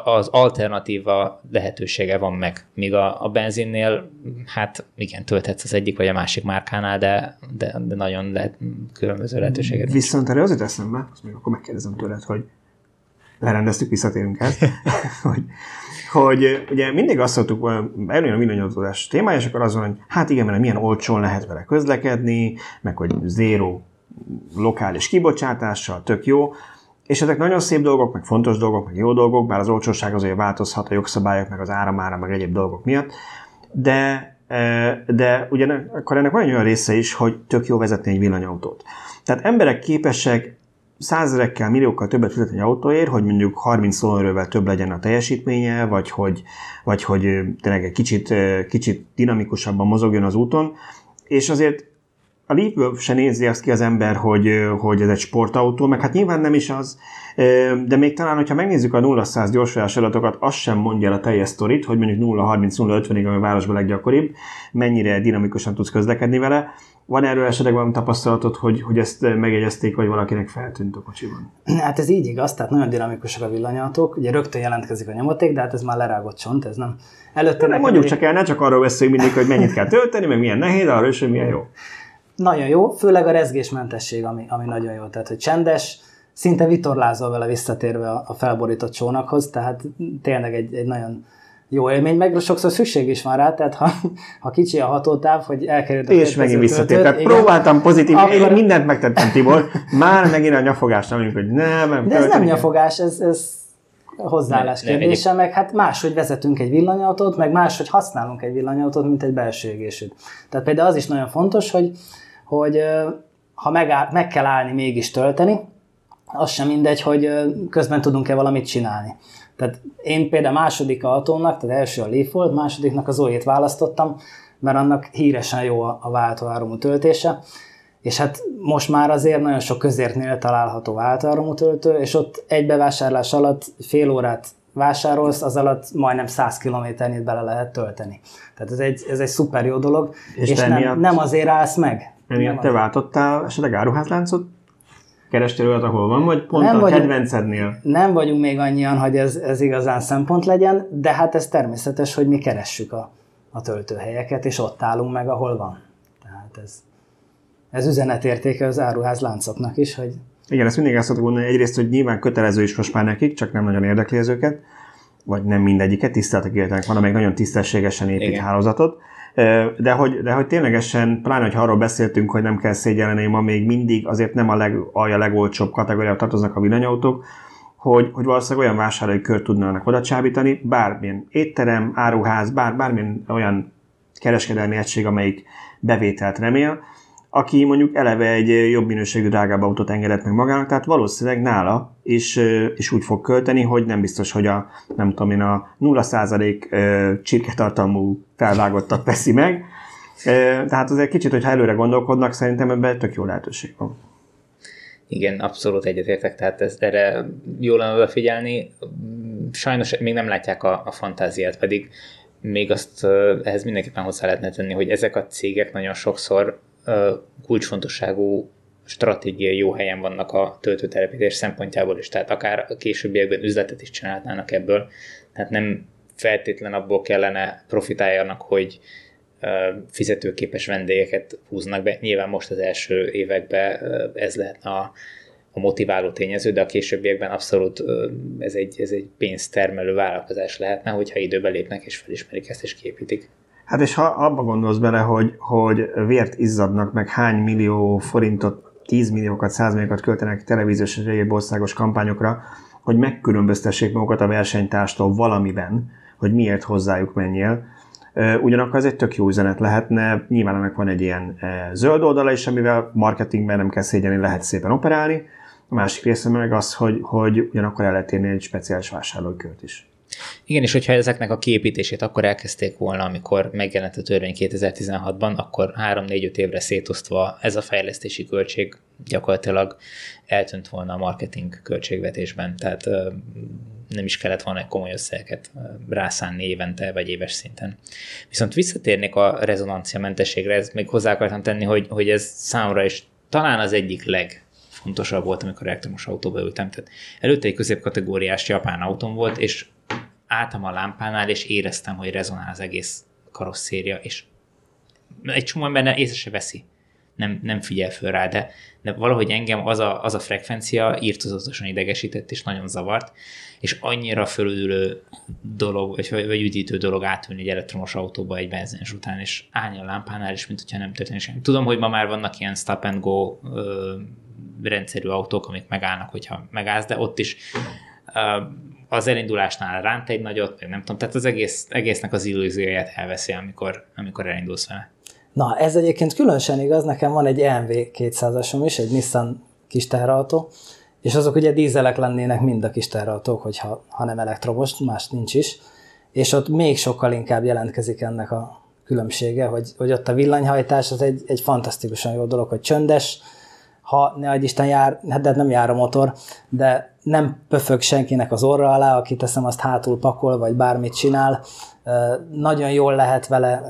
az alternatíva lehetősége van meg. Míg a benzinnél, hát igen, tölthetsz az egyik vagy a másik márkánál, de nagyon különböző lehetőséget. Viszont erre az jut eszembe, azt még akkor megkérdezem tőled, hogy lerendeztük, visszatérünk ezt, hogy ugye mindig azt szoktuk, előjön a villanyautózás témája, és akkor az van, hogy hát igen, mert milyen olcsón lehet vele közlekedni, meg hogy zéró lokális kibocsátással, tök jó, és ezek nagyon szép dolgok, meg fontos dolgok, meg jó dolgok, bár az olcsóság azért változhat a jogszabályok, meg az áramára, meg egyéb dolgok miatt, de ugye akkor ennek van egy olyan része is, hogy tök jó vezetni egy villanyautót. Tehát emberek képesek százerekkel, milliókkal többet fizetni autóért, hogy mondjuk 30 lóerővel több legyen a teljesítménye, vagy hogy tényleg egy kicsit dinamikusabban mozogjon az úton, és azért a Leafből se nézi azt ki az ember, hogy ez egy sportautó, meg hát nyilván nem is az, de még talán, hogyha megnézzük a 0-100 gyorsulás adatokat, azt sem mondja el a teljes sztorit, hogy mondjuk 0-30-0-50-ig, ami a városban leggyakoribb, mennyire dinamikusan tudsz közlekedni vele. Van erről esetleg valami tapasztalatod, hogy ezt megjegyezték, vagy valakinek feltűnt a kocsiban? Hát ez így igaz, tehát nagyon dinamikusak a villanyautók, ugye rögtön jelentkezik a nyomaték, de hát ez már lerágott csont, ez nem. Előtte mondjuk csak el, ne csak arról beszéljünk mindig, hogy mennyit kell tölteni, meg milyen nehéz, arról is, hogy milyen jó. Nagyon jó, főleg a rezgésmentesség, ami nagyon jó, tehát hogy csendes, szinte vitorlázol vele visszatérve a felborított csónakhoz, tehát tényleg egy nagyon jó élmény, meg sokszor szükség is van rá, tehát ha kicsi a hatótáv, hogy elkerüld a és megint visszatér. Tehát igen. Próbáltam pozitív, én mindent megtettem, Tibor, már megint a nyafogás, nem mondjuk, hogy nem. De ez nem nyafogás, ez hozzáállás kérdése, meg hát máshogy vezetünk egy villanyautót, meg máshogy használunk egy villanyautót, mint egy belső égésűt. Tehát például az is nagyon fontos, hogy ha meg kell állni, mégis tölteni, az sem mindegy, hogy közben tudunk-e valamit csinálni. Tehát én például második autónak, tehát első a Leaf volt, másodiknak a Zoe-t választottam, mert annak híresen jó a váltóáramú töltése, és hát most már azért nagyon sok közértnél található váltóáramú töltő, és ott egy bevásárlás alatt fél órát vásárolsz, az alatt majdnem 100 kilométernyit bele lehet tölteni. Tehát ez egy szuper jó dolog, és nem azért állsz meg. Emiatt te váltottál esetleg áruházláncot? Kerestél olyat, ahol van, vagy pont nem a kedvencednél? Nem vagyunk még annyian, hogy ez igazán szempont legyen, de hát ez természetes, hogy mi keressük a töltőhelyeket, és ott állunk meg, ahol van. Tehát ez üzenetértéke az áruházláncoknak is, hogy... Igen, ezt mindig el szoktuk gondolni, egyrészt, hogy nyilván kötelező is most már nekik, csak nem nagyon érdekli az őket, vagy nem mindegyiket, tiszteltek életenek van, amelyik nagyon tisztességesen épít igen. Hálózatot. De hogy ténylegesen, pláne, hogy arról beszéltünk, hogy nem kell szégyelleni, ma még mindig azért nem a legolcsóbb kategóriába tartoznak a villanyautók, hogy valószínűleg olyan vásárlói kört tudnának oda csábítani, bármilyen étterem, áruház, bármilyen olyan kereskedelmi egység, amelyik bevételt remél, aki mondjuk eleve egy jobb minőségű, drágább autót engedett meg magának, tehát valószínűleg nála is úgy fog költeni, hogy nem biztos, hogy a 0% csirketartalmú felvágottat veszi meg. Tehát azért kicsit, hogyha előre gondolkodnak, szerintem ebben tök jó lehetőség van. Igen, abszolút egyetértek, tehát erre jól lenne odafigyelni. Sajnos még nem látják a fantáziát, pedig még azt ehhez mindenképpen hozzá lehetne tenni, hogy ezek a cégek nagyon sokszor kulcsfontosságú stratégiai jó helyen vannak a töltőtelepítés szempontjából is, tehát akár a későbbiekben üzletet is csinálnának ebből, tehát nem feltétlen abból kellene profitáljanak, hogy fizetőképes vendégeket húznak be, nyilván most az első években ez lehetne a motiváló tényező, de a későbbiekben abszolút ez egy pénztermelő vállalkozás lehetne, hogyha időben lépnek és felismerik ezt és kiépítik. Hát és ha abba gondolsz bele, hogy vért izzadnak, meg hány millió forintot, 10 milliókat, 100 milliókat költenek televíziós és egyéb országos kampányokra, hogy megkülönböztessék magukat a versenytárstól valamiben, hogy miért hozzájuk menjél. Ugyanakkor ez egy tök jó üzenet lehetne, nyilván ennek van egy ilyen zöld oldala is, amivel marketingben nem kell szégyelni, lehet szépen operálni. a másik része meg az, hogy ugyanakkor el lehet érni egy speciális vásárlókört is. Igen, és hogyha ezeknek a kiépítését akkor elkezdték volna, amikor megjelent a törvény 2016-ban, akkor 3-4-5 évre szétosztva ez a fejlesztési költség gyakorlatilag eltűnt volna a marketing költségvetésben. Tehát nem is kellett volna egy komoly összegeket rászánni évente vagy éves szinten. Viszont visszatérnék a rezonanciamentességre, ezt még hozzá akartam tenni, hogy ez számomra is talán az egyik legfontosabb volt, amikor elektromos autóba ültem. Tehát előtte egy középkategóriás japán autóm volt, és álltam a lámpánál, és éreztem, hogy rezonál az egész karosszéria, és egy csomó ember észre se veszi, nem figyel föl rá, de valahogy engem az a frekvencia irtózatosan idegesített, és nagyon zavart, és annyira fölülülő dolog, vagy üdítő dolog átülni egy elektromos autóba egy benzines után, és állni a lámpánál, és mint hogyha nem történik semmi. Tudom, hogy ma már vannak ilyen stop and go rendszerű autók, amik megállnak, hogyha megállsz, de ott is az elindulásnál ránt egy nagyot, meg nem tudom, tehát az egésznek az illúzióját elveszi, amikor elindulsz vele. Na, ez egyébként különösen igaz, nekem van egy MV 200-asom is, egy Nissan kis teherautó, és azok ugye dízelek lennének mind a kis teherautók, ha nem elektromos, más nincs is, és ott még sokkal inkább jelentkezik ennek a különbsége, hogy ott a villanyhajtás az egy fantasztikusan jó dolog, hogy csöndes, ha ne agyisten jár, de nem jár a motor, de nem pöfög senkinek az orra alá, aki teszem azt hátul pakol, vagy bármit csinál. Nagyon jól lehet vele,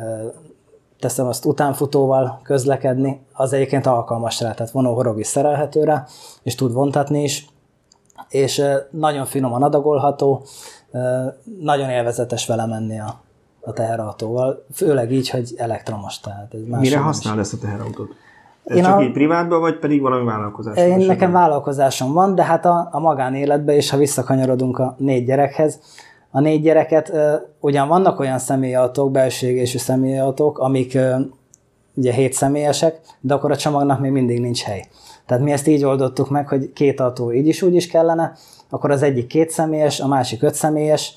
teszem azt utánfutóval közlekedni, az egyébként alkalmas rá, tehát vonóhorog is szerelhető rá, és tud vontatni is, és nagyon finoman adagolható, nagyon élvezetes vele menni a teherautóval, főleg így, hogy elektromos. Tehát mire használ ezt a teherautót? Ez csak így privátban, vagy pedig valami vállalkozásom? Nekem vállalkozásom van, de hát a magánéletben, és ha visszakanyarodunk a 4 gyerekhez, a 4 gyereket ugyan vannak olyan személyautók, belső égésű személyautók, amik ugye 7 személyesek, de akkor a csomagnak még mindig nincs hely. Tehát mi ezt így oldottuk meg, hogy 2 autó így is úgy is kellene, akkor az egyik 2 személyes, a másik 5 személyes,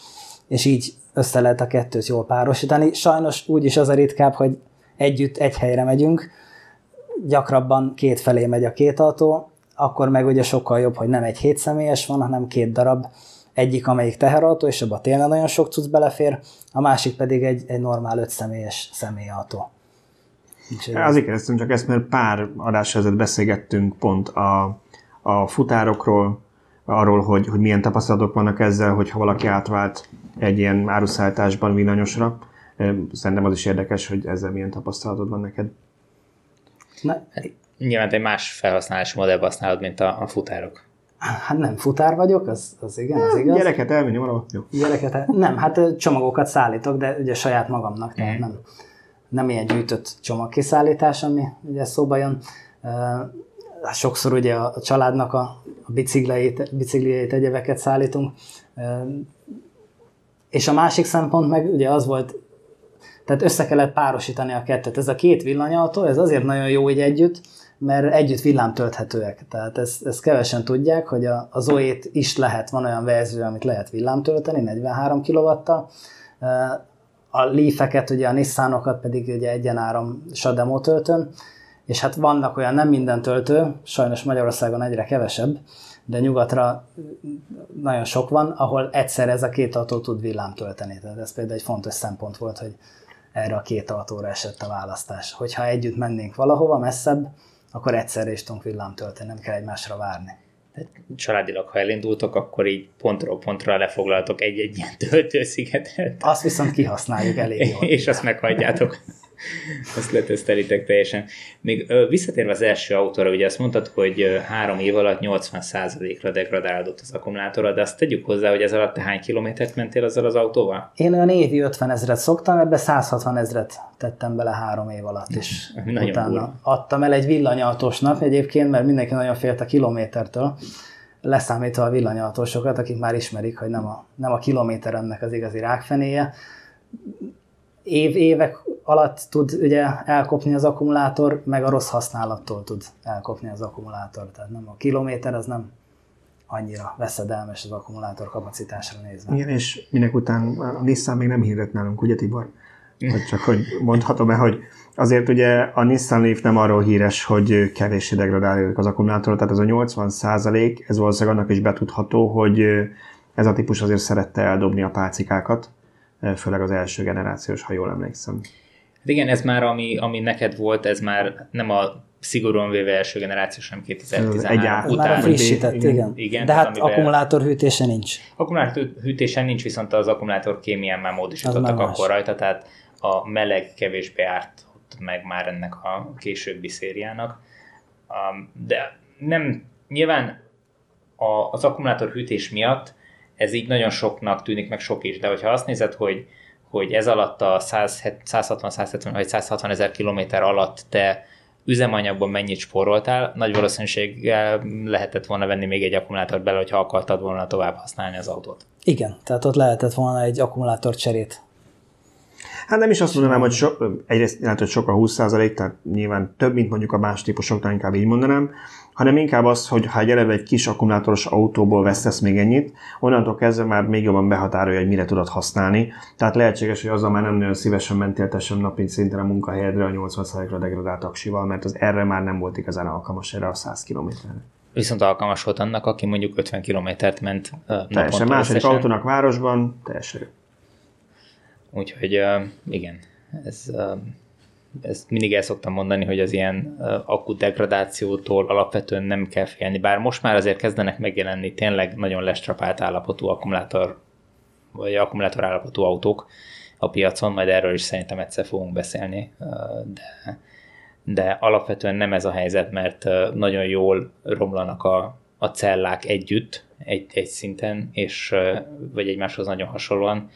és így össze lehet a kettőt jól párosítani. Sajnos úgy is az a ritkább, hogy együtt egy helyre megyünk, gyakrabban két felé megy a 2 autó, akkor meg ugye sokkal jobb, hogy nem egy 7 személyes van, hanem 2 darab, egyik amelyik teherautó, és abban tényleg nagyon sok cucc belefér, a másik pedig egy normál 5 személyes személyautó. Azért keresztünk csak ezt, mert pár adásra ezelőtt beszélgettünk pont a futárokról, arról, hogy milyen tapasztalatok vannak ezzel, hogyha valaki átvált egy ilyen áruszállításban villanyosra. Szerintem az is érdekes, hogy ezzel milyen tapasztalatod van neked. Nyilván egy más felhasználási modellbe használod, mint a futárok. Hát nem futár vagyok, az igen, az igaz. Gyereket elvinni valahol? Jó. Gyereket, nem, hát csomagokat szállítok, de ugye saját magamnak, tehát nem ilyen gyűjtött csomagkiszállítás, ami ugye szóba jön. Sokszor ugye a családnak a biciklieit, egyebeket szállítunk. És a másik szempont meg ugye az volt, tehát össze kellett párosítani a kettőt. Ez a 2 villanyautó, ez azért nagyon jó így együtt, mert együtt villámtölthetőek. Tehát ezt kevesen tudják, hogy a Zoe-t is lehet, van olyan verzió, amit lehet villámtölteni, 43 kW-tal. A Leaf-eket, ugye a Nissanokat pedig ugye egyenáram SADEMO töltőn, és hát vannak olyan, nem minden töltő, sajnos Magyarországon egyre kevesebb, de nyugatra nagyon sok van, ahol egyszer ez a 2 autó tud villámtölteni. Tehát ez például egy fontos szempont volt, hogy erre a 2 autóra esett a választás. Hogyha együtt mennénk valahova messzebb, akkor egyszerre is tudunk villámtölteni, nem kell egymásra várni. Családilag, ha elindultok, akkor így pontról pontra lefoglaltok egy-egy ilyen töltőszigetet. Azt viszont kihasználjuk elég jól. És azt meghagyjátok. Azt letesztelitek teljesen. Még visszatérve az első autóra, ugye azt mondtad, hogy 3 év alatt 80%-ra degradálódott az akkumulátora, de azt tegyük hozzá, hogy ez alatt te hány kilométert mentél azzal az autóval? Én olyan évi 50 000-et szoktam, ebbe 160 000-et tettem bele 3 év alatt is. Nagyon utána búr. Adtam el egy villanyautósnak egyébként, mert mindenki nagyon félt a kilométertől, leszámítva a villanyautósokat, akik már ismerik, hogy nem a kilométer ennek az igazi rákfenéje. Évek alatt tud ugye elkopni az akkumulátor, meg a rossz használattól tud elkopni az akkumulátor. Tehát nem a kilométer, az nem annyira veszedelmes az akkumulátor kapacitásra nézve. Igen, és minek után a Nissan még nem hirdett nálunk, ugye Tibor? Csak hogy mondhatom-e, hogy azért ugye a Nissan Leaf nem arról híres, hogy kevés degradálódik az akkumulátor, tehát ez a 80%, ez valószínűleg annak is betudható, hogy ez a típus azért szerette eldobni a pálcikákat, főleg az első generációs, ha jól emlékszem. Hát igen, ez már ami neked volt, ez már nem a szigorúan véve első generációs, hanem 2013 után. Már frissített, igen. De hát akkumulátorhűtése nincs. Akkumulátorhűtése nincs, viszont az akkumulátor kémián már módosítottak akkor rajta, tehát a meleg kevésbé árt meg már ennek a későbbi szériának. De nem, nyilván az akkumulátorhűtés miatt ez így nagyon soknak tűnik, meg sok is, de hogyha azt nézed, hogy ez alatt a 160 ezer kilométer alatt te üzemanyagban mennyit spóroltál, nagy valószínűséggel lehetett volna venni még egy akkumulátort bele, hogyha akartad volna tovább használni az autót. Igen, tehát ott lehetett volna egy akkumulátor cserét. Hát nem is azt mondanám, hogy egyrészt lehet, hogy sok a 20%, tehát nyilván több, mint mondjuk a más típusoknál, inkább így mondanám, hanem inkább az, hogy ha egy eleve egy kis akkumulátoros autóból vesztesz még ennyit, onnantól kezdve már még jobban behatárolja, hogy mire tudod használni. Tehát lehetséges, hogy azzal már nem nagyon szívesen mentél te sem napi szinten a munkahelyedre a 80%-ra degradált taxival, mert az erre már nem volt igazán alkalmas, erre a 100 kilométerre. Viszont alkalmas volt annak, aki mondjuk 50 kilométert ment naponta. Teljesen második autónak városban, teljesen jó. Úgyhogy igen, ezt mindig el szoktam mondani, hogy az ilyen akkudegradációtól alapvetően nem kell félni, bár most már azért kezdenek megjelenni tényleg nagyon lestrapált állapotú akkumulátor, vagy akkumulátor állapotú autók a piacon, majd erről is szerintem egyszer fogunk beszélni, de alapvetően nem ez a helyzet, mert nagyon jól romlanak a cellák együtt, egy szinten, vagy egymáshoz nagyon hasonlóan,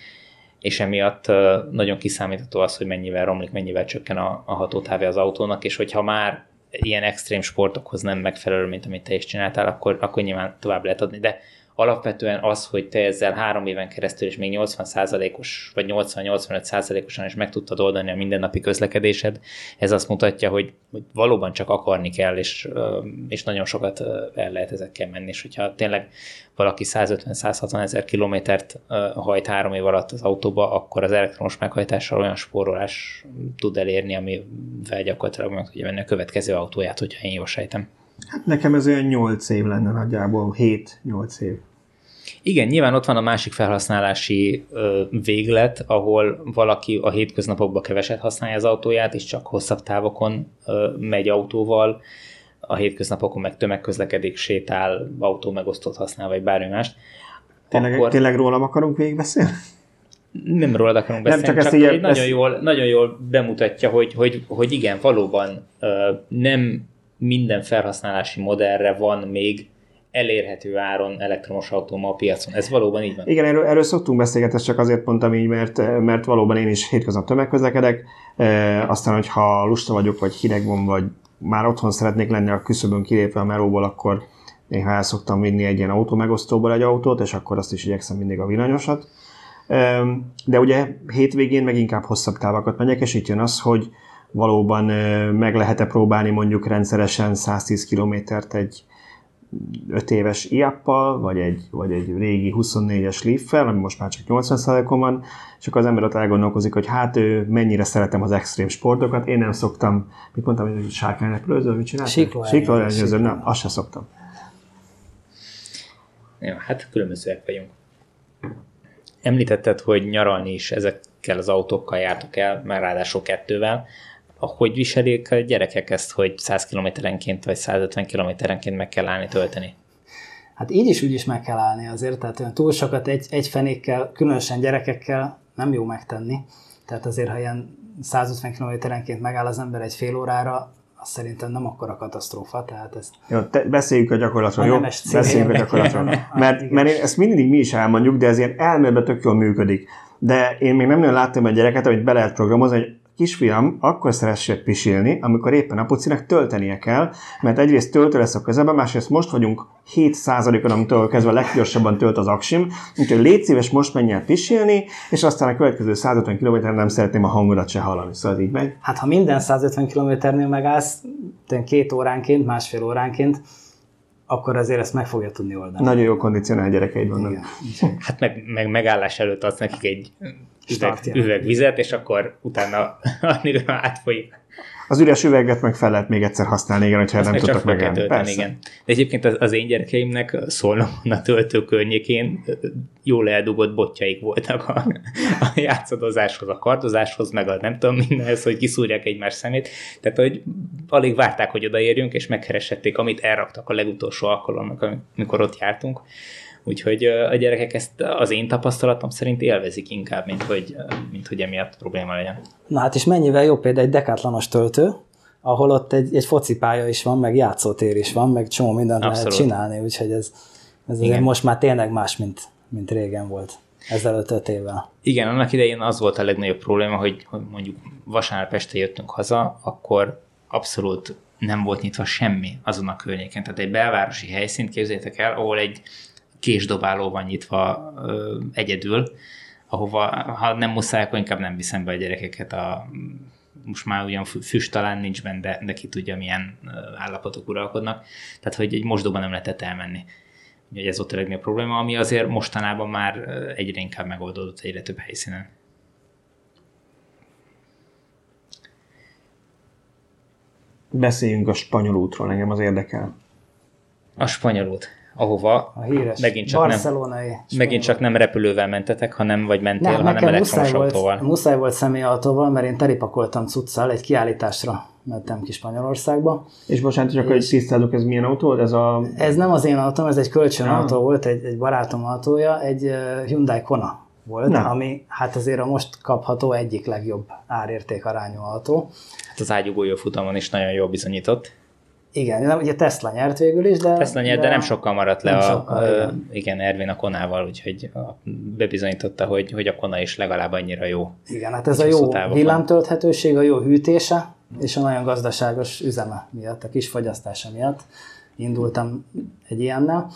és emiatt nagyon kiszámítható az, hogy mennyivel romlik, mennyivel csökken a hatótávja az autónak, és hogyha már ilyen extrém sportokhoz nem megfelelő, mint amit te is csináltál, akkor nyilván tovább lehet adni. De alapvetően az, hogy te ezzel 3 éven keresztül is még 80%-os, vagy 80-85%-osan is meg tudtad oldani a mindennapi közlekedésed, ez azt mutatja, hogy valóban csak akarni kell, és nagyon sokat el lehet ezekkel menni. És hogyha tényleg valaki 150-160 ezer kilométert hajt 3 év alatt az autóba, akkor az elektromos meghajtással olyan spórolás tud elérni, amivel gyakorlatilag meg tudja venni a következő autóját, hogyha én jól sejtem. Hát nekem ez olyan 8 év lenne nagyjából, 7-8 év. Igen, nyilván ott van a másik felhasználási véglet, ahol valaki a hétköznapokban keveset használja az autóját, és csak hosszabb távokon megy autóval, a hétköznapokon meg tömegközlekedik, sétál, autó megosztót használ, vagy bármi mást. Tényleg rólam akarunk végigbeszélni? Nem rólad akarunk beszélni, csak nagyon jól bemutatja, hogy igen, valóban nem minden felhasználási modellre van még elérhető áron elektromos autó ma a piacon. Ez valóban így van. Igen, erről szoktunk beszélgetni, csak azért mondtam így, mert valóban én is hétköznap tömegközlekedek, aztán, hogyha lusta vagyok, vagy hideg van, vagy már otthon szeretnék lenni a küszöbön kilépve a meróból, akkor néha el szoktam vinni egy ilyen autómegosztóból egy autót, és akkor azt is igyekszem mindig a villanyosat. De ugye hétvégén meg inkább hosszabb távakat megyek, és itt jön az, hogy valóban meg lehet-e próbálni mondjuk rendszeresen 110 kilométert egy 5 éves IAP-pal, vagy egy régi 24-es Leaf-fel, ami most már csak 80%-on van, és akkor az ember ott elgondolkozik, hogy hát mennyire szeretem az extrém sportokat, én nem szoktam, mit mondtam, hogy sárkányrepülőző, mit csináltam? Síklóernyőző, nem, azt sem szoktam. Ja, hát különbözőek vagyunk. Említetted, hogy nyaralni is ezekkel az autókkal jártok el, már ráadásul 2-vel, hogy viselik a gyerekek ezt, hogy 100 kilométerenként vagy 150 kilométerenként meg kell állni tölteni? Hát így is úgy is meg kell állni azért, tehát túl sokat egy fenékkel, különösen gyerekekkel nem jó megtenni. Tehát azért, ha ilyen 150 kilométerenként megáll az ember egy fél órára, az szerintem nem akkora katasztrófa, tehát ez... Jó, beszéljünk a gyakorlatról, jó? Beszéljünk a gyakorlatról. Mert ezt mindig mi is elmondjuk, de ez ilyen elméletben tök jól működik. De én még nem nagyon láttam a gyereket, amit be lehet programozni, hogy kisfiam, akkor szeressél pisilni, amikor éppen a pocinak töltenie kell, mert egyrészt töltő lesz a közeben, másrészt most vagyunk 7%-on, amitől kezdve leggyorsabban tölt az aksim, úgyhogy légy szíves, most menj el pisilni, és aztán a következő 150 kilométeren nem szeretném a hangodat se hallani, szóval így megy. Hát ha minden 150 kilométernél megállsz, 2 óránként, másfél óránként, akkor azért ezt meg fogja tudni oldani. Nagyon jó kondicionál gyerekeid vannak. Hát meg megállás előtt adsz nekik egy üvegvizet, és akkor utána annyira átfolyik. Az üres üveget meg fel lehet még egyszer használni, igen, hogyha nem tudtak megenni. De egyébként az én gyerekeimnek Szolnokon a töltő környékén jól eldugott botjaik voltak a játszadozáshoz, a kardozáshoz, meg a nem tudom mindenhez, hogy kiszúrják egymás szemét. Tehát, hogy alig várták, hogy odaérjünk, és megkeresették, amit elraktak a legutolsó alkalomnak, amikor ott jártunk. Úgyhogy a gyerekek ezt az én tapasztalatom szerint élvezik inkább, mint hogy emiatt probléma legyen. Na hát és mennyivel jó például egy decathlonos töltő, ahol ott egy focipálya is van, meg játszótér is van, meg csomó mindent lehet csinálni, úgyhogy ez azért most már tényleg más, mint régen volt, ezelőtt 5 évvel. Igen, annak idején az volt a legnagyobb probléma, hogy mondjuk vasárnap este jöttünk haza, akkor abszolút nem volt nyitva semmi azon a környéken. Tehát egy belvárosi helyszínt képzeljétek el, ahol egy késdobáló van nyitva egyedül, ahova, ha nem muszáj, akkor inkább nem viszem be a gyerekeket most már ugyan füst talán nincs benne, de ki tudja, milyen állapotok uralkodnak. Tehát, hogy egy mosdóban nem lehetett elmenni. Úgyhogy ez volt a legnagyobb probléma, ami azért mostanában már egyre inkább megoldódott egyre több helyszínen. Beszéljünk a spanyol útról, engem az érdekel. A spanyol út. Ahova megint csak nem repülővel mentetek, hanem elektromos autóval. Muszáj volt személyautóval, mert én teripakoltam cuccal, egy kiállításra mentem ki Spanyolországba. És bocsánat, csak hogy tisztázok, ez milyen autó? Ez nem az én autóm, ez egy kölcsönautó volt, egy barátom autója, egy Hyundai Kona volt, ami hát azért a most kapható egyik legjobb árérték arányú autó. Hát az ágyugójó futamon is nagyon jól bizonyított. Igen, ugye Tesla nyert végül is, de... Tesla nyert, de nem sokkal maradt le Ervin a Konával, úgyhogy bebizonyította, hogy a Kona is legalább annyira jó. Igen, hát ez a jó villámtölthetőség, a jó hűtése, és a nagyon gazdaságos üzeme miatt, a kis fogyasztása miatt indultam egy ilyennel.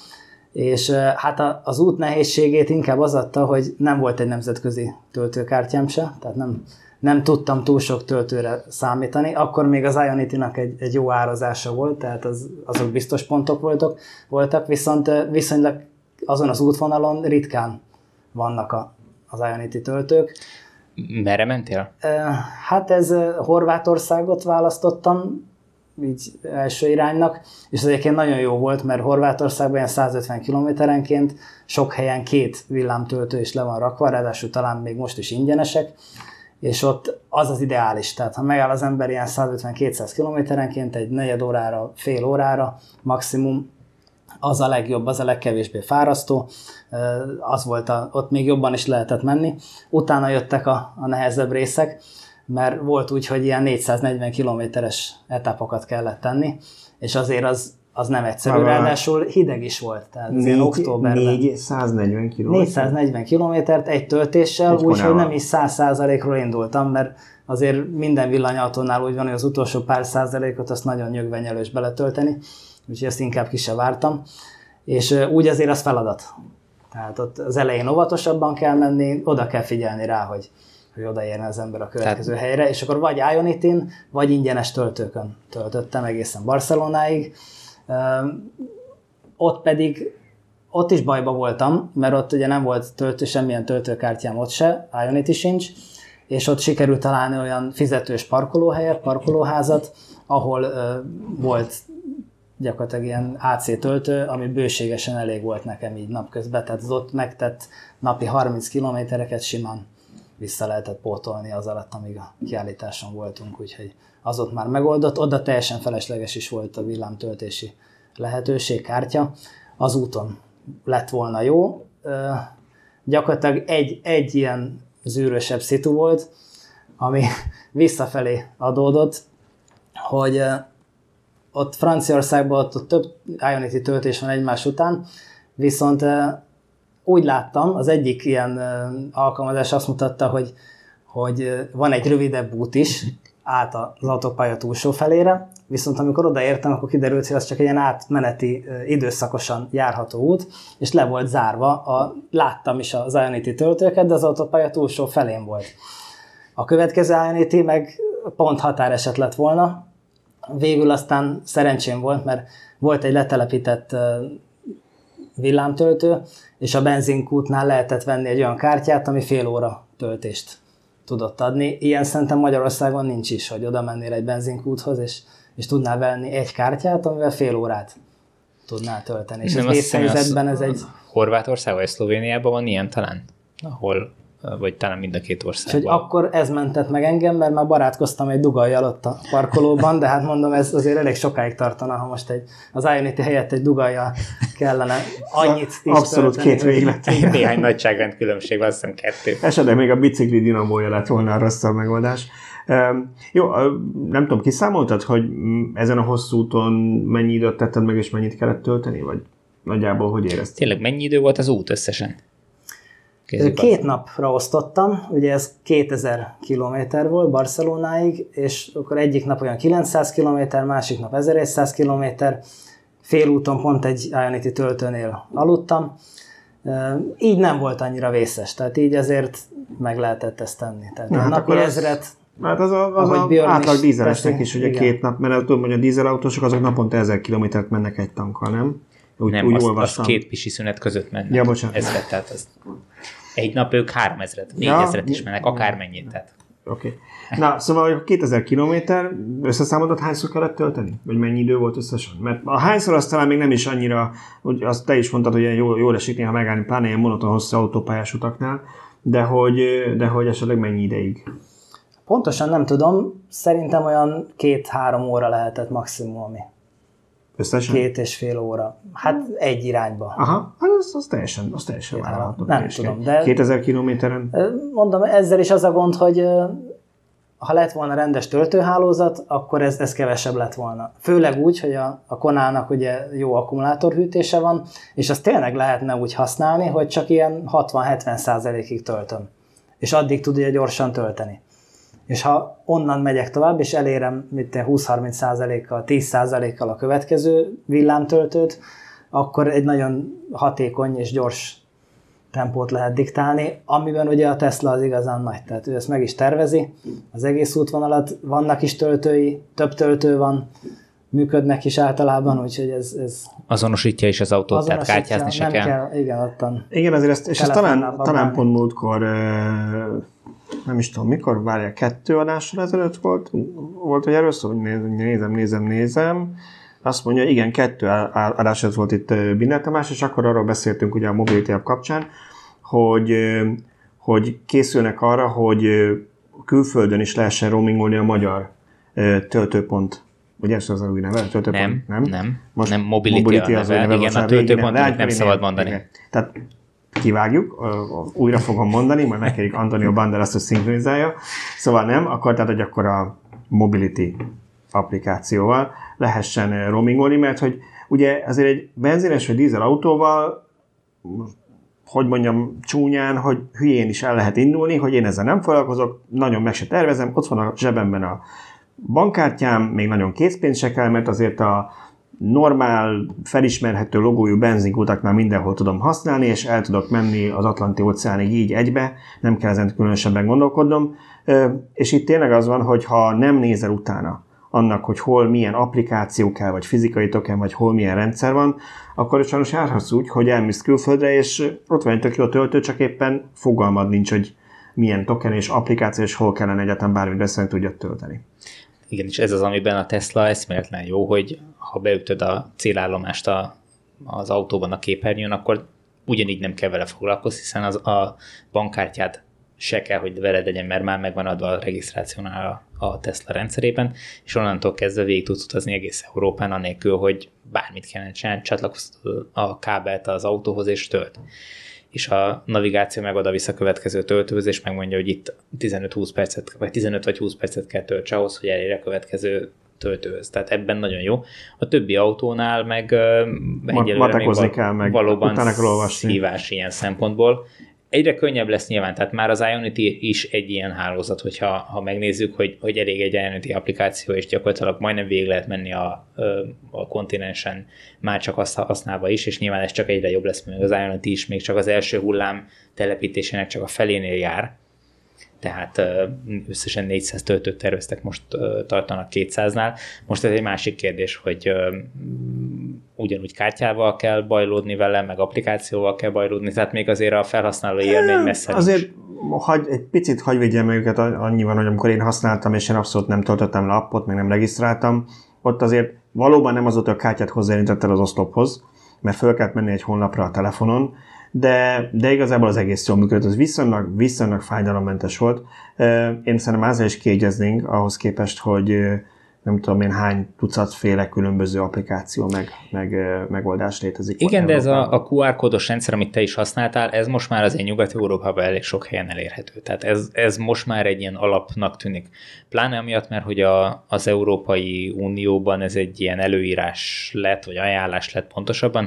És hát az út nehézségét inkább az adta, hogy nem volt egy nemzetközi töltőkártyám se, tehát nem tudtam túl sok töltőre számítani, akkor még az Ionitynak egy jó árazása volt, tehát azok biztos pontok voltak, viszont viszonylag azon az útvonalon ritkán vannak az Ionity töltők. Merre mentél? Hát ez Horvátországot választottam, így első iránynak, és ez egyébként nagyon jó volt, mert Horvátországban ilyen 150 kilométerenként sok helyen 2 villámtöltő is le van rakva, ráadásul talán még most is ingyenesek, és ott az ideális. Tehát ha megáll az ember ilyen 150-200 kilométerenként, egy negyed órára, fél órára maximum, az a legjobb, az a legkevésbé fárasztó, az volt, ott még jobban is lehetett menni. Utána jöttek a nehezebb részek, mert volt úgy, hogy ilyen 440 kilométeres etapokat kellett tenni, és azért az nem egyszerű, ráadásul hideg is volt, tehát azért októberben. 440 kilométer. 440 kilométert egy töltéssel, úgyhogy nem is 100%-ról indultam, mert azért minden villanyautónál úgy van, hogy az utolsó pár százalékot azt nagyon nyögvenyelős beletölteni, úgyhogy ezt inkább ki se vártam, és úgy azért az feladat. Tehát ott az elején óvatosabban kell menni, oda kell figyelni rá, hogy odaérne az ember a következő helyre, és akkor vagy Ionityn, vagy ingyenes töltőkön töltöttem egészen Barcelonáig. Ott is bajba voltam, mert ott ugye nem volt semmilyen töltőkártyám ott se, Ionity sincs, és ott sikerült találni olyan fizetős parkolóhelyet, parkolóházat, ahol volt gyakorlatilag ilyen AC töltő, ami bőségesen elég volt nekem így napközben, tehát az ott megtett napi 30 kilométereket simán vissza lehetett pótolni az alatt, amíg a kiállításon voltunk, úgyhogy az ott már megoldott. Oda teljesen felesleges is volt a villámtöltési lehetőség, kártya. Az úton lett volna jó. Gyakorlatilag egy ilyen zűrösebb szitu volt, ami visszafelé adódott, hogy ott Franciaországban ott több Ionity töltés van egymás után, viszont úgy láttam, az egyik ilyen alkalmazás azt mutatta, hogy van egy rövidebb út is át az autópálya túlsó felére, viszont amikor odaértem, akkor kiderült, hogy az csak egy ilyen átmeneti, időszakosan járható út, és le volt zárva, láttam is az Ionity töltőket, de az autópálya túlsó felén volt. A következő Ionity meg pont határeset lett volna, végül aztán szerencsém volt, mert volt egy letelepített villámtöltő, és a benzinkútnál lehetett venni egy olyan kártyát, ami fél óra töltést tudott adni. Ilyen szerintem Magyarországon nincs is, hogy oda mennél egy benzinkúthoz, és tudnál venni egy kártyát, amivel fél órát tudnál tölteni. És nem, az helyzetben ez egy... Horvátország vagy Szlovéniában van ilyen talán, ahol, vagy talán mind a két országban. És hogy akkor ez mentett meg engem, mert már barátkoztam egy dugajjal ott a parkolóban, de hát mondom, ez azért elég sokáig tartana, ha most az Ionity helyett egy dugajjal kellene annyit is abszolút tölteni, két véglet. Hogy... Néhány nagyságrend különbség, azt hiszem kettő. Esetleg még a bicikli dinamója lett volna a rosszabb megoldás. Jó, nem tudom, kiszámoltad, hogy ezen a hosszú úton mennyi időt tetted meg, és mennyit kellett tölteni, vagy nagyjából hogy érezted? Tényleg mennyi idő volt az út összesen? Két napra osztottam, ugye ez 2000 kilométer volt Barcelonáig, és akkor egyik nap olyan 900 kilométer, másik nap 1100 kilométer, félúton pont egy Ionity töltőnél aludtam, így nem volt annyira vészes, tehát így azért meg lehetett ezt tenni. Tehát na, a hát napi 1000-et... Hát az átlag dízelesnek is, ugye igen. Két nap, mert tudom, hogy a dízelautósok azok naponta 1000 kilométert mennek egy tankkal, nem? Úgy olvastam. Az két pisi szünet között mennek. Ja, bocsánat. Ez lett, tehát az... Egy nap ők 3000-et, 4000-et is mennek, akármennyit. Oké. Okay. Na, szóval 2000 kilométer, összeszámoltad, hányszor kellett tölteni? Vagy mennyi idő volt összesen? Mert a hányszor azt talán még nem is annyira, hogy azt te is mondtad, hogy jól esik néha megállni, pláne ilyen monoton hosszú autópályás utaknál, de hogy esetleg mennyi ideig? Pontosan nem tudom, szerintem olyan 2-3 óra lehetett maximum, ami. Összesen? 2,5 óra. Hát egy irányba. Aha, az teljesen vállalható. Nem tudom, de... 2000 kilométeren? Mondom, ezzel is az a gond, hogy ha lett volna rendes töltőhálózat, akkor ez kevesebb lett volna. Főleg úgy, hogy a Konának ugye jó akkumulátorhűtése van, és azt tényleg lehetne úgy használni, hogy csak ilyen 60-70%-ig töltöm. És addig tud ugye gyorsan tölteni. És ha onnan megyek tovább, és elérem 20-30%-kal, 10%-kal a következő villámtöltőt, akkor egy nagyon hatékony és gyors tempót lehet diktálni, amiben ugye a Tesla az igazán nagy, tehát ő ezt meg is tervezi, az egész útvonalat, vannak is töltői, több töltő van, működnek is általában, úgyhogy ez... Azonosítja is az autót, tehát kártyázni se kell. Igen, ottan. Igen, azért ezt, és ez talán pont múltkor... nem is tudom mikor, várjál, 2 adásra ezelőtt volt, hogy erről szó, hogy nézem. Azt mondja, igen, 2 adásra volt itt Binder Tamás, és akkor arról beszéltünk ugye a Mobility Hub kapcsán, hogy készülnek arra, hogy külföldön is lehessen roamingolni a magyar töltőpont. Ugye ez az a új neve? Töltőpont? Nem. Most nem Mobility a neve. Igen, a töltőpont nem szabad mondani. Igen. Tehát kivágjuk, újra fogom mondani, majd megkérjük Antonio Banderas, hogy szinkronizálja. Szóval nem, akkor a Mobility applikációval lehessen roamingolni, mert hogy ugye azért egy benzines vagy dízel autóval, hogy mondjam csúnyán, hogy hülyén is el lehet indulni, hogy én ezzel nem foglalkozok, nagyon meg se tervezem, ott van a zsebemben a bankkártyám, még nagyon készpénz se kell, mert azért a normál, felismerhető logójú benzinkutaknál mindenhol tudom használni, és el tudok menni az Atlanti-óceánig így egybe, nem kell ezen különösebben gondolkodnom. És itt tényleg az van, hogy ha nem nézel utána annak, hogy hol milyen applikáció kell, vagy fizikai token, vagy hol milyen rendszer van, akkor sajnos járhatsz úgy, hogy elmész külföldre, és ott van egy tök jó töltő, csak éppen fogalmad nincs, hogy milyen token és applikáció, és hol kellene egyáltalán bármit össze tudjad tölteni. Igen, és ez az, amiben a Tesla eszméletlen jó, hogy ha beütöd a célállomást az autóban a képernyőn, akkor ugyanígy nem kell vele foglalkozni, hiszen a bankkártyád se kell, hogy veled legyen, mert már megvan adva a regisztrációnál a Tesla rendszerében, és onnantól kezdve végig tudsz utazni egész Európán, anélkül, hogy bármit kellene csinálni, csatlakoztad a kábelt az autóhoz és tölt. És a navigáció megad a visszakövetkező töltőhöz, és megmondja, hogy itt 15-20 percet, vagy 15 vagy 20 percet kell tölts ahhoz, hogy elérje a következő töltőhöz. Tehát ebben nagyon jó. A többi autónál meg egyelőre még valóban szívás ilyen szempontból. Egyre könnyebb lesz nyilván, tehát már az Ionity is egy ilyen hálózat, hogyha megnézzük, hogy elég egy Ionity applikáció, és gyakorlatilag majdnem végig lehet menni a kontinensen már csak azt használva is, és nyilván ez csak egyre jobb lesz, mert az Ionity is még csak az első hullám telepítésének csak a felénél jár, tehát összesen 400 töltőt terveztek, most tartanak 200-nál. Most ez egy másik kérdés, hogy ugyanúgy kártyával kell bajlódni vele, meg applikációval kell bajlódni, tehát még azért a felhasználói élmény messze azért egy picit hagy védjem őket, annyi van, hogy amikor én használtam, és én abszolút nem töltöttem le appot, meg nem regisztráltam, ott azért valóban nem az ott, a kártyát hozzáérintetted az oszlophoz, mert föl kellett menni egy honlapra a telefonon, de igazából az egész jól működött, az viszonylag fájdalommentes volt. Én szerintem azzal is kiegyeznénk ahhoz képest, hogy nem tudom én hány tucatféle különböző applikáció meg megoldás létezik. Igen, de ez a QR kódos rendszer, amit te is használtál, ez most már az Nyugat-Európában elég sok helyen elérhető. Tehát ez most már egy ilyen alapnak tűnik. Pláne amiatt, mert hogy az Európai Unióban ez egy ilyen előírás lett, vagy ajánlás lett pontosabban,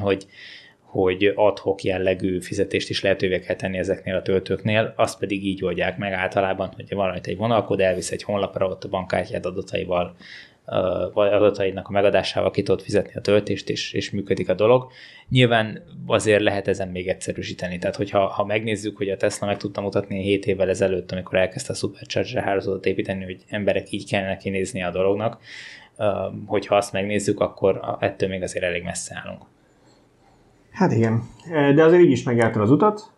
hogy ad-hoc jellegű fizetést is lehetővé kell tenni ezeknél a töltőknél, azt pedig így oldják meg általában, hogy valamit egy vonalkód elvisz egy honlapra, ott a bankkártyád adataival, vagy adataidnak a megadásával ki tudod fizetni a töltést, és működik a dolog. Nyilván azért lehet ezen még egyszerűsíteni, tehát hogyha megnézzük, hogy a Tesla meg tudta mutatni 7 évvel ezelőtt, amikor elkezdte a Supercharger hálózatot építeni, hogy emberek így kellene kinézni a dolognak, hogyha azt megnézzük, akkor ettől még azért elég messze állunk. Hát igen, de azért így is megjártad az utat,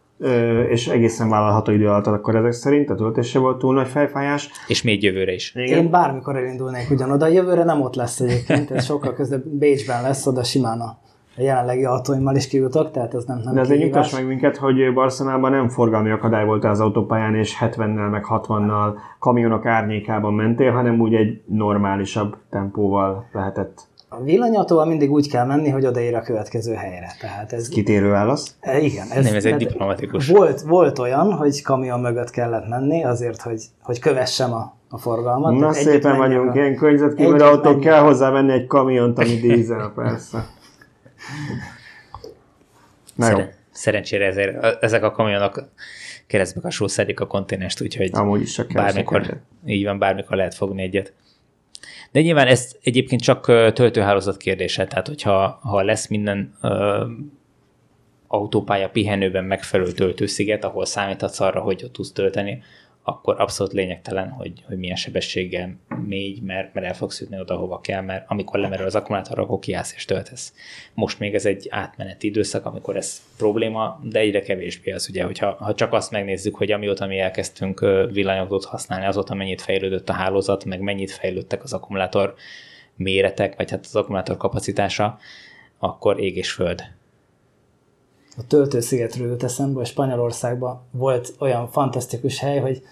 és egészen vállalható idő alatt akkor ezek szerint a töltése volt túl nagy fejfájás. És még jövőre is. Igen. Én bármikor elindulnék ugyanoda, jövőre nem ott lesz egyébként, ez sokkal közben Bécsben lesz, oda simán a jelenlegi autóimmal is kijutok, tehát ez nem de azért kihívás. Nyugtass meg minket, hogy Barcelonában nem forgalmi akadály volt az autópályán, és 70-nel meg 60-nal kamionok árnyékában mentél, hanem úgy egy normálisabb tempóval lehetett. A villanyautóval mindig úgy kell menni, hogy odaér a következő helyre. Tehát ez kitérő válasz? Igen. Ez egy diplomatikus. Volt olyan, hogy kamion mögött kellett menni azért, hogy kövessem a forgalmat. Na szépen vagyunk, ilyen környezetkívül autó kell hozzávenni egy kamiont, ami dízel, persze. Szerencsére ezek a kamionok keresztbe kasul szedik a konténest, úgyhogy bármikor lehet fogni egyet. De nyilván ez egyébként csak töltőhálózat kérdése, tehát hogyha lesz minden autópálya pihenőben megfelelő töltősziget, ahol számíthatsz arra, hogy ott tudsz tölteni, akkor abszolút lényegtelen, hogy milyen sebességgel mégy, mert el fogsz jutni oda, hova kell, mert amikor lemerül az akkumulátor, akkor kiállsz és töltesz. Most még ez egy átmeneti időszak, amikor ez probléma, de egyre kevésbé az, ugye, hogyha csak azt megnézzük, hogy amióta mi elkezdtünk villanyautót használni, azóta mennyit fejlődött a hálózat, meg mennyit fejlődtek az akkumulátor méretek, vagy hát az akkumulátor kapacitása, akkor ég és föld. A töltőszigetről jut eszembe, hogy Spanyolországban volt olyan fantasztikus hely, hogy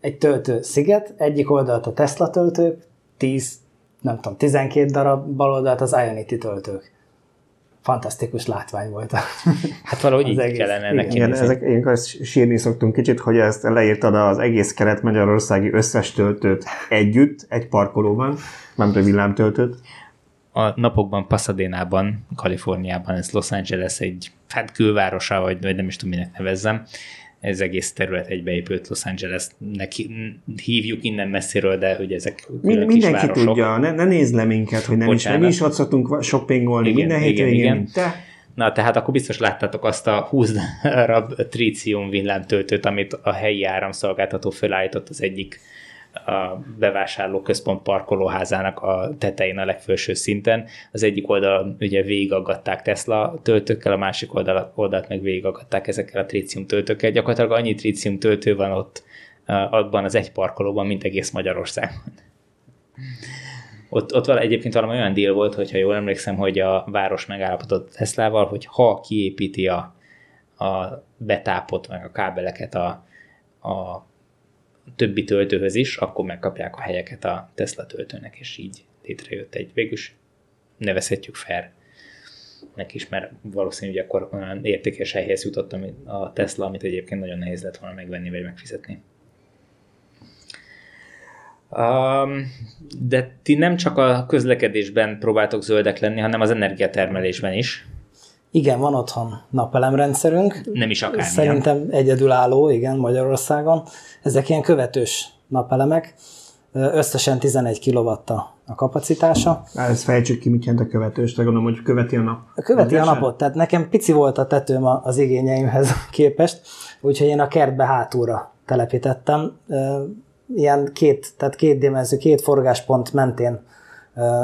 egy töltősziget, egyik oldalt a Tesla töltők, 12 darab, bal oldalt az Ionity töltők. Fantasztikus látvány volt. Hát valahogy így egész, kellene neki. Én sírni szoktunk kicsit, hogy ezt leírtad az egész kelet-magyarországi összes töltőt együtt, egy parkolóban, nem tudom, villámtöltőt. A napokban Pasadenában, Kaliforniában, ez Los Angeles egy külvárosa, vagy nem is tudom, minek nevezzem, ez egész terület egybeépült Los Angelesnek hívjuk innen messziről, de hogy ezek mindenki tudja, ne nézd le minket, hogy nem is ott szoktunk shoppingolni, igen, minden hétvégén. Na, tehát akkor biztos láttátok azt a 20 darab trícium villámtöltőt, amit a helyi áramszolgáltató felállított az egyik a bevásárlóközpont parkolóházának a tetején a legfelső szinten. Az egyik oldal ugye végigaggatták Tesla töltőkkel, a másik oldalt meg végigaggatták ezekkel a trícium töltőkkel. Gyakorlatilag annyi trícium töltő van ott abban az egy parkolóban, mint egész Magyarországon. Ott egyébként valami olyan deal volt, hogyha jól emlékszem, hogy a város megállapodott Teslával, hogy ha kiépíti a betápot, meg a kábeleket a többi töltőhöz is, akkor megkapják a helyeket a Tesla töltőnek, és így létrejött egy. Végülis nevezhetjük fair neki is, mert valószínűleg akkor olyan értékes helyhez jutott a Tesla, amit egyébként nagyon nehéz lett volna megvenni, vagy megfizetni. De ti nem csak a közlekedésben próbáltok zöldek lenni, hanem az energiatermelésben is. Igen, van otthon napelemrendszerünk. Nem is akármilyen. Szerintem egyedülálló, igen, Magyarországon. Ezek ilyen követős napelemek. Összesen 11 kilowatta a kapacitása. Ezt fejtsük ki, mit jelent a követős, de gondolom, hogy követi a nap. Követi a napot, tehát nekem pici volt a tetőm az igényeimhez képest, úgyhogy én a kertbe hátulra telepítettem. Ilyen két forgáspont mentén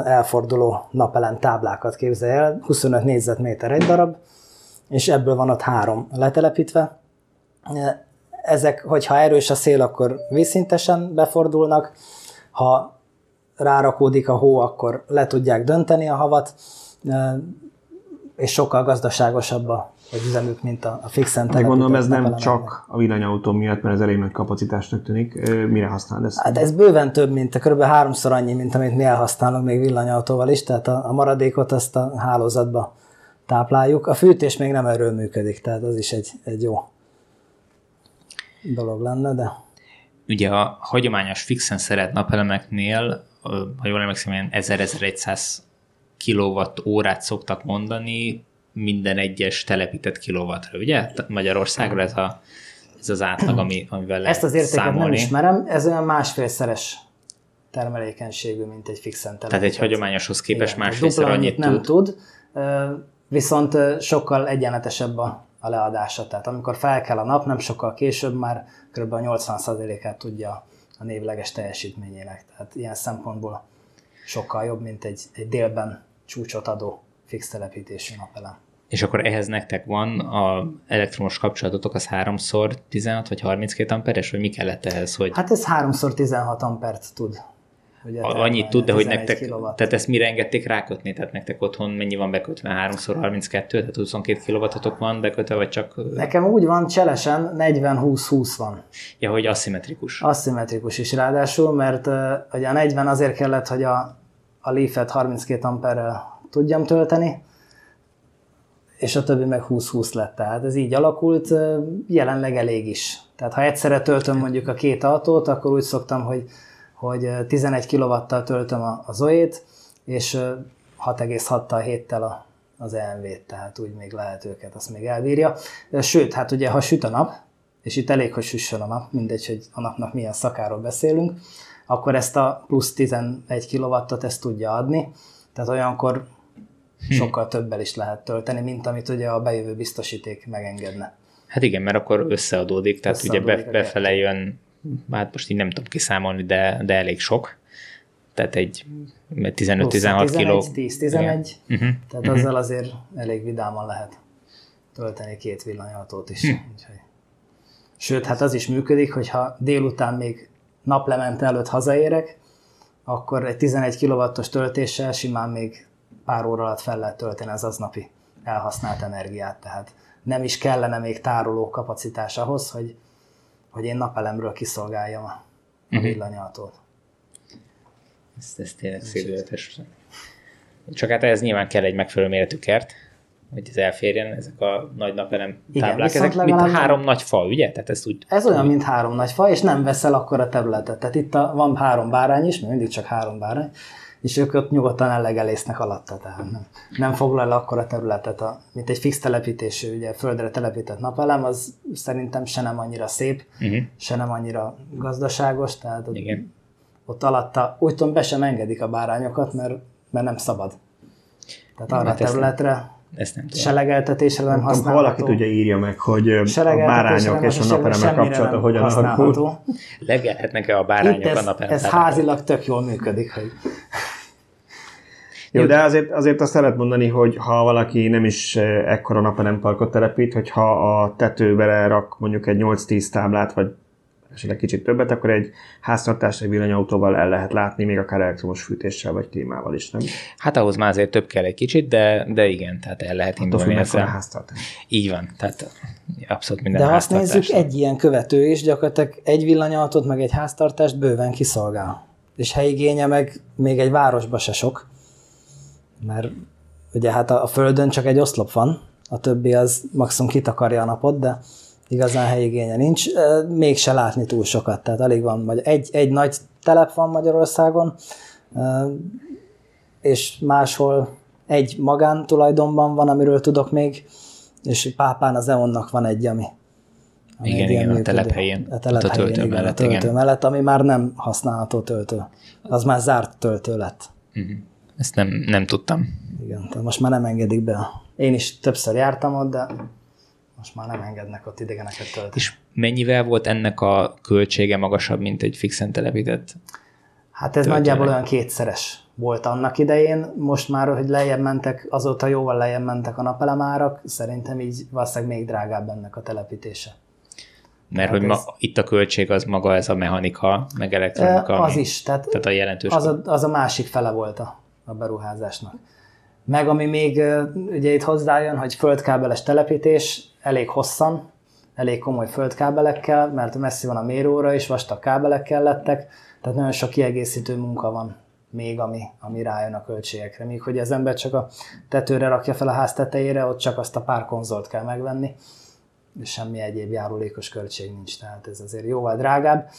elforduló napelem táblákat, képzelj el, 25 négyzetméter egy darab, és ebből van ott 3 letelepítve. Ezek, hogyha erős a szél, akkor vízszintesen befordulnak, ha rárakódik a hó, akkor le tudják dönteni a havat, és sokkal gazdaságosabb az üzemük, mint a fixen telepített. Megmondom, ez nem csak a villanyautó miatt, mert ez elég nagy kapacitásnak tűnik. Mire használ ezt? Hát ez bőven több, mint kb. 3-szor annyi, mint amit mi elhasználunk még villanyautóval is, tehát a maradékot azt a hálózatba tápláljuk. A fűtés még nem erről működik, tehát az is egy jó dolog lenne, de... Ugye a hagyományos fixen szerelt napelemeknél, ha jól emlékszem, ilyen 1000-1100 kilowatt-órát szoktak mondani minden egyes telepített kilowattra, ugye? Magyarországra ez az átlag, amivel lehet ezt az értéket számolni. Nem ismerem, ez olyan 1,5-szeres termelékenységű, mint egy fixen telepített. Tehát egy hagyományoshoz képest 1,5-szer annyit tud. Nem tud, viszont sokkal egyenletesebb a leadása. Tehát amikor felkel a nap, nem sokkal később már kb. 80%-át tudja a névleges teljesítményének. Tehát ilyen szempontból sokkal jobb, mint egy délben csúcsot adó fix telepítésű napelem. És akkor ehhez nektek van a elektromos kapcsolatotok az 3x16 vagy 32 amperes, vagy mi kellett ehhez? Hogy... Hát ez 3x16 ampert tud. Ugye, annyit tud, de hogy nektek, tehát ezt mire engedték rákötni? Tehát nektek otthon mennyi van bekötve? 3x32, tehát 22 kilowattatok van bekötve, vagy csak... Nekem úgy van, cselesen 40-20-20 van. Ja, hogy aszimmetrikus. Aszimmetrikus is ráadásul, mert ugye a 40 azért kellett, hogy a Leaf-et 32 amperrel tudjam tölteni, és a többi meg 20-20 lett. Tehát ez így alakult, jelenleg elég is. Tehát ha egyszerre töltöm mondjuk a két autót, akkor úgy szoktam, hogy 11 kW-tal töltöm a Zoe-t, és 6,6-tal, 7-tel az EON-t, tehát úgy még lehet őket, azt még elbírja. Sőt, hát ugye, ha süt a nap, és itt elég, hogy süssön a nap, mindegy, hogy a napnak milyen szakáról beszélünk, akkor ezt a plusz 11 kW-t ezt tudja adni, tehát olyankor sokkal többel is lehet tölteni, mint amit ugye a bejövő biztosíték megengedne. Hát igen, mert akkor összeadódik, tehát ugye befele jön, hát most így nem tudom kiszámolni, de elég sok. Tehát egy 15-16 kiló. 10-11, tehát azzal azért elég vidáman lehet tölteni két villanyautót is. Úgyhogy. Sőt, hát az is működik, hogyha délután még naplemente előtt hazaérek, akkor egy 11 kilowattos töltéssel simán még pár óra alatt fel lehet tölteni az aznapi elhasznált energiát. Tehát nem is kellene még tároló kapacitás ahhoz, hogy én napelemről kiszolgáljam a villanyautót. Ez tényleg szédületes. Csak hát ez nyilván kell egy megfelelő méretű kert, hogy ez elférjen, ezek a nagy napelem táblák. Ezek mint a 3 nagy fa, ugye? Tehát ez olyan, mint 3 nagy fa, és nem veszel akkora területet. Tehát itt van 3 bárány is, mert mindig csak 3 bárány, és ők ott nyugodtan ellegelésznek alatta. Tehát nem foglal le akkora területet, mint egy fix telepítésű, ugye földre telepített napelem, az szerintem se nem annyira szép, se nem annyira gazdaságos, tehát ott alatta úgy tudom, be sem engedik a bárányokat, mert nem szabad. Tehát arra a területre se legeltetésre nem használható. Ha valaki tudja, írja meg, hogy a bárányok és a napelemmel kapcsolata hogyan alakul. Legelhetnek-e a bárányok a napelemmel? Ez házilag tök jól működik, hogy... Jó, de azért azt lehet mondani, hogy ha valaki nem is ekkora napelemparkot telepít, hogyha a tetőbe rak mondjuk egy 8-10 táblát, vagy esetleg kicsit többet, akkor egy háztartás, egy villanyautóval el lehet látni, még akár elektromos fűtéssel, vagy klímával is, nem? Hát ahhoz már azért több kell egy kicsit, de igen, tehát el lehet indulni ezzel. Háztartás. Így van, tehát abszolút minden háztartás. De azt nézzük, egy ilyen követő is gyakorlatilag egy villanyautót, meg egy háztartást bőven kiszolgál. És helyigénye meg még egy városba se sok. Mert ugye hát a földön csak egy oszlop van, a többi az maximum kitakarja a napot, de igazán helyigénye nincs, mégse látni túl sokat, tehát alig van, egy nagy telep van Magyarországon, és máshol egy magántulajdonban van, amiről tudok még, és Pápán az EON-nak van egy, ami igen, a telephelyén, a töltő mellett, ami már nem használható töltő, az már zárt töltő lett. Ezt nem tudtam. Igen, tehát most már nem engedik be. Én is többször jártam ott, de most már nem engednek ott idegeneket tölteni. És mennyivel volt ennek a költsége magasabb, mint egy fixen telepített? Hát ez nagyjából olyan kétszeres volt annak idején. Most már, hogy lejjebb mentek, azóta jóval lejjebb mentek a napelemárak, szerintem így valószínűleg még drágább ennek a telepítése. Mert hát hogy itt a költség az maga ez a mechanika, meg elektronika. Az ami, is, tehát a jelentős az a másik fele volt a beruházásnak. Meg ami még ugye itt hozzájön, hogy földkábeles telepítés elég hosszan, elég komoly földkábelekkel, mert messzi van a méróra is, vastag kábelek kellettek, tehát nagyon sok kiegészítő munka van még, ami rájön a költségekre. Míg hogy az ember csak a tetőre rakja fel a ház tetejére, ott csak azt a pár konzolt kell megvenni, és semmi egyéb járulékos költség nincs, tehát ez azért jóval drágább.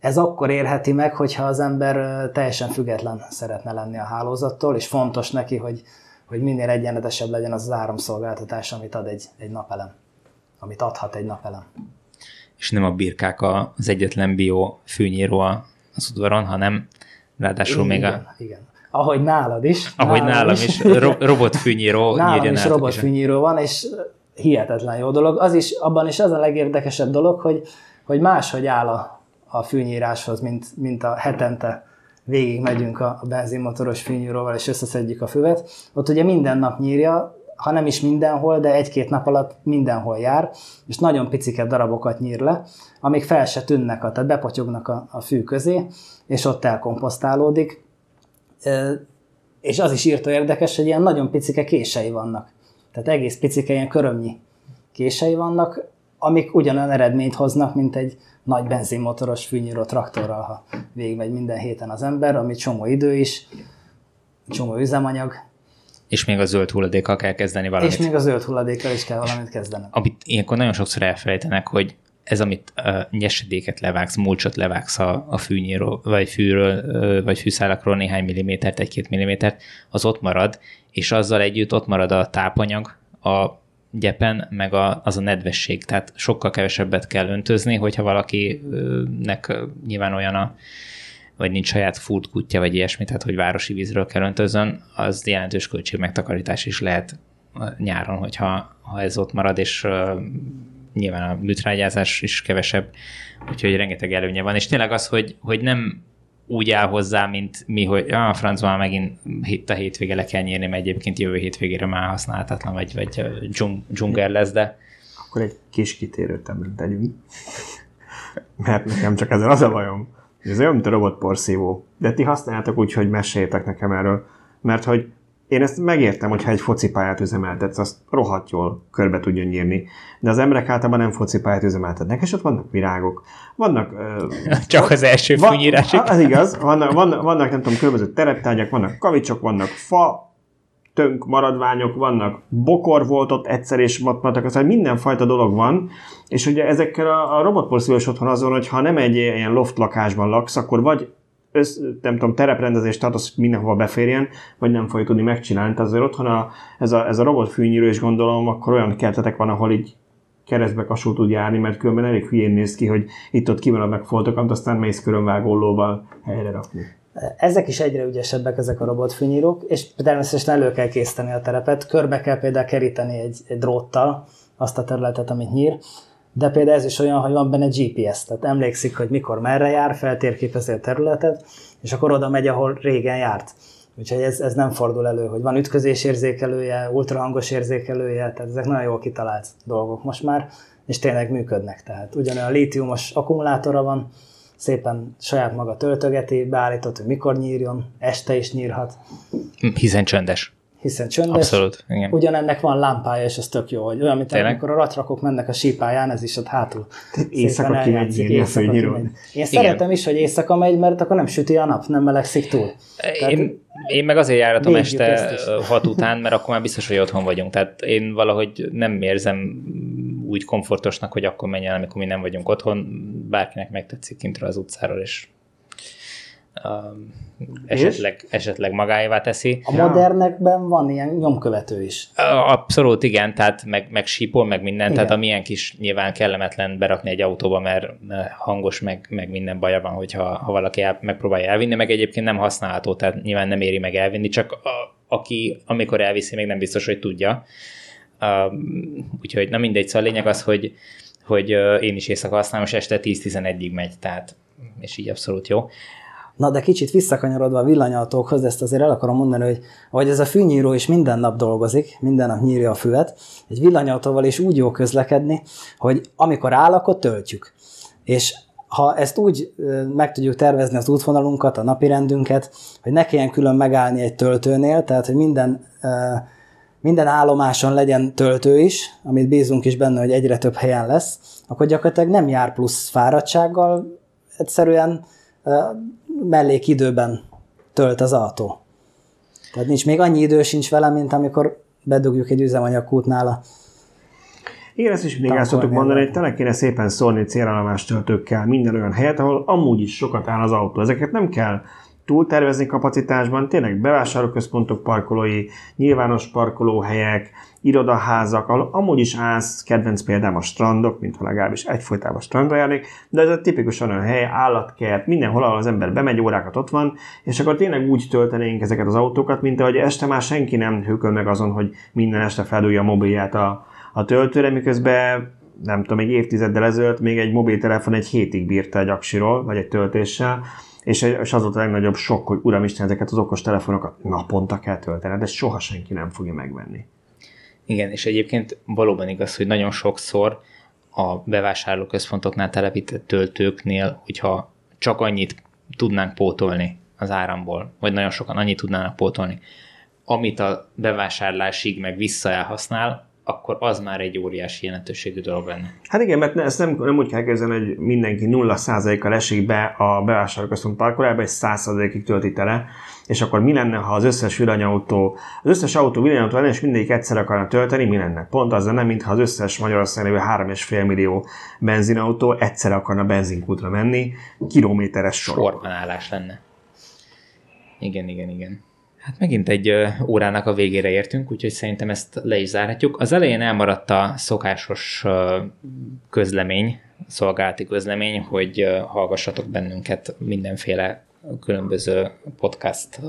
Ez akkor érheti meg, hogyha az ember teljesen független szeretne lenni a hálózattól, és fontos neki, hogy minél egyenletesebb legyen az áramszolgáltatás, amit ad egy napelem. Amit adhat egy napelem. És nem a birkák az egyetlen bio fűnyíró az udvaron, hanem ráadásul igen, még a... Igen. Ahogy nálad is. Ahogy nálam is. Robotfűnyíró. Nálam is robotfűnyíró van, és hihetetlen jó dolog. Abban is az a legérdekesebb dolog, hogy máshogy áll a fűnyíráshoz, mint a hetente végig megyünk a benzinmotoros fűnyíróval, és összeszedjük a füvet. Ott ugye minden nap nyírja, ha nem is mindenhol, de egy-két nap alatt mindenhol jár, és nagyon picike darabokat nyír le, amik fel se tűnnek, tehát bepotyognak a fű közé, és ott elkomposztálódik. És az is írtó érdekes, hogy ilyen nagyon picike kései vannak. Tehát egész picike, ilyen körömnyi kései vannak, amik ugyanolyan eredményt hoznak, mint egy nagy benzinmotoros fűnyíró traktorral, ha végigmegy minden héten az ember, ami csomó idő is, csomó üzemanyag. És még a zöld hulladékkal kell kezdeni valamit. És még a zöld hulladékkal is kell valamit kezdeni. Amit ilyenkor nagyon sokszor elfelejtenek, hogy ez, amit nyesedéket levágsz, mulcsot levágsz a fűnyíról, vagy fűről, vagy fűszálakról néhány millimétert, 1-2 millimétert, az ott marad, és azzal együtt ott marad a tápanyag, a gyepen, meg az a nedvesség. Tehát sokkal kevesebbet kell öntözni, hogyha valakinek nyilván olyan vagy nincs saját furtkutya, vagy ilyesmi, tehát hogy városi vízről kell öntözzön, az jelentős költségmegtakarítás is lehet nyáron, hogyha ez ott marad, és nyilván a műtrágyázás is kevesebb, úgyhogy rengeteg előnye van. És tényleg az, hogy nem úgy áll hozzá, mint mi, hogy a francban megint a hétvége le kell nyírni, mert egyébként jövő hétvégére már használhatatlan, vagy dzsunger lesz, de... Akkor egy kis kitérőt tegyünk, mert nekem csak ezzel az a bajom. Ez olyan, mint a robotporszívó. De ti használjátok úgy, hogy meséljétek nekem erről. Mert hogy én ezt megértem, hogyha egy focipályát üzemeltetsz, azt rohadt jól körbe tudjon nyírni. De az emberek általában nem focipályát üzemeltetnek, és ott vannak virágok. Vannak... Csak az első fűnyírásig. Az igaz. Vannak, nem tudom, különböző tereptárgyak, vannak kavicsok, vannak fa, tönk maradványok, vannak bokor volt ott egyszer, és matmatak, aztán mindenfajta dolog van, és ugye ezekkel a robotporszívós otthon azon, hogy ha nem egy ilyen loft lakásban laksz, akkor vagy nem tudom, tereprendezést tartasz, hogy mindenhova beférjen, vagy nem fogja tudni megcsinálni. Tehát azért otthon ez a robotfűnyírő is gondolom, akkor olyan kertetek van, ahol így keresztbe kasul tud járni, mert különben elég hülyén néz ki, hogy itt-ott kivanadnak foltok, amit aztán mész körönvágó lóval helyre rakni. Ezek is egyre ügyesebbek, ezek a robotfűnyírók, és természetesen elő kell készíteni a terepet, körbe kell például keríteni egy dróttal azt a területet, amit nyír, de például ez is olyan, hogy van benne GPS, tehát emlékszik, hogy mikor merre jár, feltérképezi a területet, és akkor oda megy, ahol régen járt. Úgyhogy ez nem fordul elő, hogy van ütközésérzékelője, ultrahangos érzékelője, tehát ezek nagyon jól kitalált dolgok most már, és tényleg működnek. Tehát ugyanolyan lítiumos akkumulátora van, szépen saját maga töltögeti, beállított, hogy mikor nyírjon, este is nyírhat. Hiszen csöndes. Abszolút, igen. Ugyanennek van lámpája, és ez tök jó, hogy olyan, mint amikor a ratrakok mennek a sípáján, ez is ott hátul. Éjszaka kimegy nyírni. Én szeretem is, hogy éjszaka megy, mert akkor nem süti a nap, nem melegszik túl. Tehát én meg azért járatom este 6 után, mert akkor már biztos, hogy otthon vagyunk. Tehát én valahogy nem érzem úgy komfortosnak, hogy akkor menjen, amikor mi nem vagyunk otthon, bárkinek megtetszik kintről az utcáról, és esetleg magáévá teszi. A modernekben van ilyen nyomkövető is. Abszolút igen, tehát meg sípol, meg minden, igen. Tehát amilyen kis nyilván kellemetlen berakni egy autóba, mert hangos, meg minden baja van, hogyha valaki megpróbálja elvinni, meg egyébként nem használható, tehát nyilván nem éri meg elvinni, csak aki amikor elviszi, még nem biztos, hogy tudja. Úgyhogy na mindegy, szóval a lényeg az, hogy én is éjszaka használom, és este 10-11-ig megy, tehát és így abszolút jó. Na de kicsit visszakanyarodva a villanyautókhoz, ezt azért el akarom mondani, hogy ez a fűnyíró is minden nap dolgozik, minden nap nyírja a füvet. Egy villanyautóval is úgy jó közlekedni, hogy amikor áll, akkor töltjük. És ha ezt úgy meg tudjuk tervezni az útvonalunkat, a napirendünket, hogy ne kelljen külön megállni egy töltőnél, tehát hogy minden állomáson legyen töltő is, amit bízunk is benne, hogy egyre több helyen lesz, akkor gyakorlatilag nem jár plusz fáradtsággal, egyszerűen mellékidőben tölt az autó. Tehát nincs, még annyi idő sincs vele, mint amikor bedugjuk egy üzemanyagkútnál a... Igen, ezt is mindig el szoktuk mondani, hogy tele kéne szépen szólni célállomás töltőkkel minden olyan helyet, ahol amúgy is sokat áll az autó. Ezeket nem kell túltervezni kapacitásban, tényleg bevásárlóközpontok parkolói, nyilvános parkolóhelyek, irodaházak, ahol amúgy is állsz, kedvenc példám a strandok, mintha legalábbis egyfolytában strandra járnék, de ez a tipikusan olyan hely, állatkert, mindenhol, ahol az ember bemegy, órákat ott van, és akkor tényleg úgy töltenénk ezeket az autókat, mint ahogy este már senki nem hőköl meg azon, hogy minden este feldúlja a mobilját a töltőre, miközben nem tudom, egy évtizeddel ezelőtt még egy mobiltelefon egy hétig bírta egy aksiról, vagy egy töltéssel, és az volt a legnagyobb sokk, hogy uramisten, ezeket az okostelefonokat naponta kell tölteni, de soha senki nem fogja megvenni. Igen, és egyébként valóban igaz, hogy nagyon sokszor a bevásárlóközpontoknál telepített töltőknél, hogyha csak annyit tudnánk pótolni az áramból, vagy nagyon sokan annyit tudnának pótolni, amit a bevásárlásig meg vissza elhasznál, akkor az már egy óriási jelentőségű dolog lenne. Hát igen, mert ezt nem úgy kell kezdeni, hogy mindenki 0%-kal esik be a bevásárlóközpont parkolába, és 100%-ig tölti tele, és akkor mi lenne, ha az összes autó villanyautó lenne, és mindegyik egyszer akarna tölteni, mi lenne? Pont az lenne, mintha az összes Magyarországon 3,5 millió benzinautó egyszer akarna benzinkútra menni, kilométeres sorban állás lenne. Igen. Hát megint egy órának a végére értünk, úgyhogy szerintem ezt le is zárhatjuk. Az elején elmaradt a szokásos közlemény, szolgálati közlemény, hogy hallgassatok bennünket mindenféle különböző podcast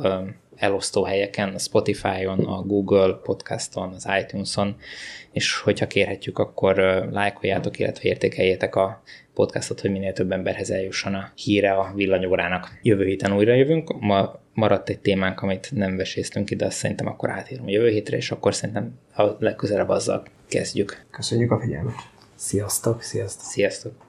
elosztó helyeken, a Spotify-on, a Google Podcast-on, az iTunes-on, és hogyha kérhetjük, akkor lájkoljátok, illetve értékeljétek a podcastot, hogy minél több emberhez eljusson a híre a villanyórának. Jövő héten újra jövünk, ma maradt egy témánk, amit nem veséztünk ide, azt szerintem akkor átírom a jövő hétre, és akkor szerintem legközelebb azzal kezdjük. Köszönjük a figyelmet! Sziasztok!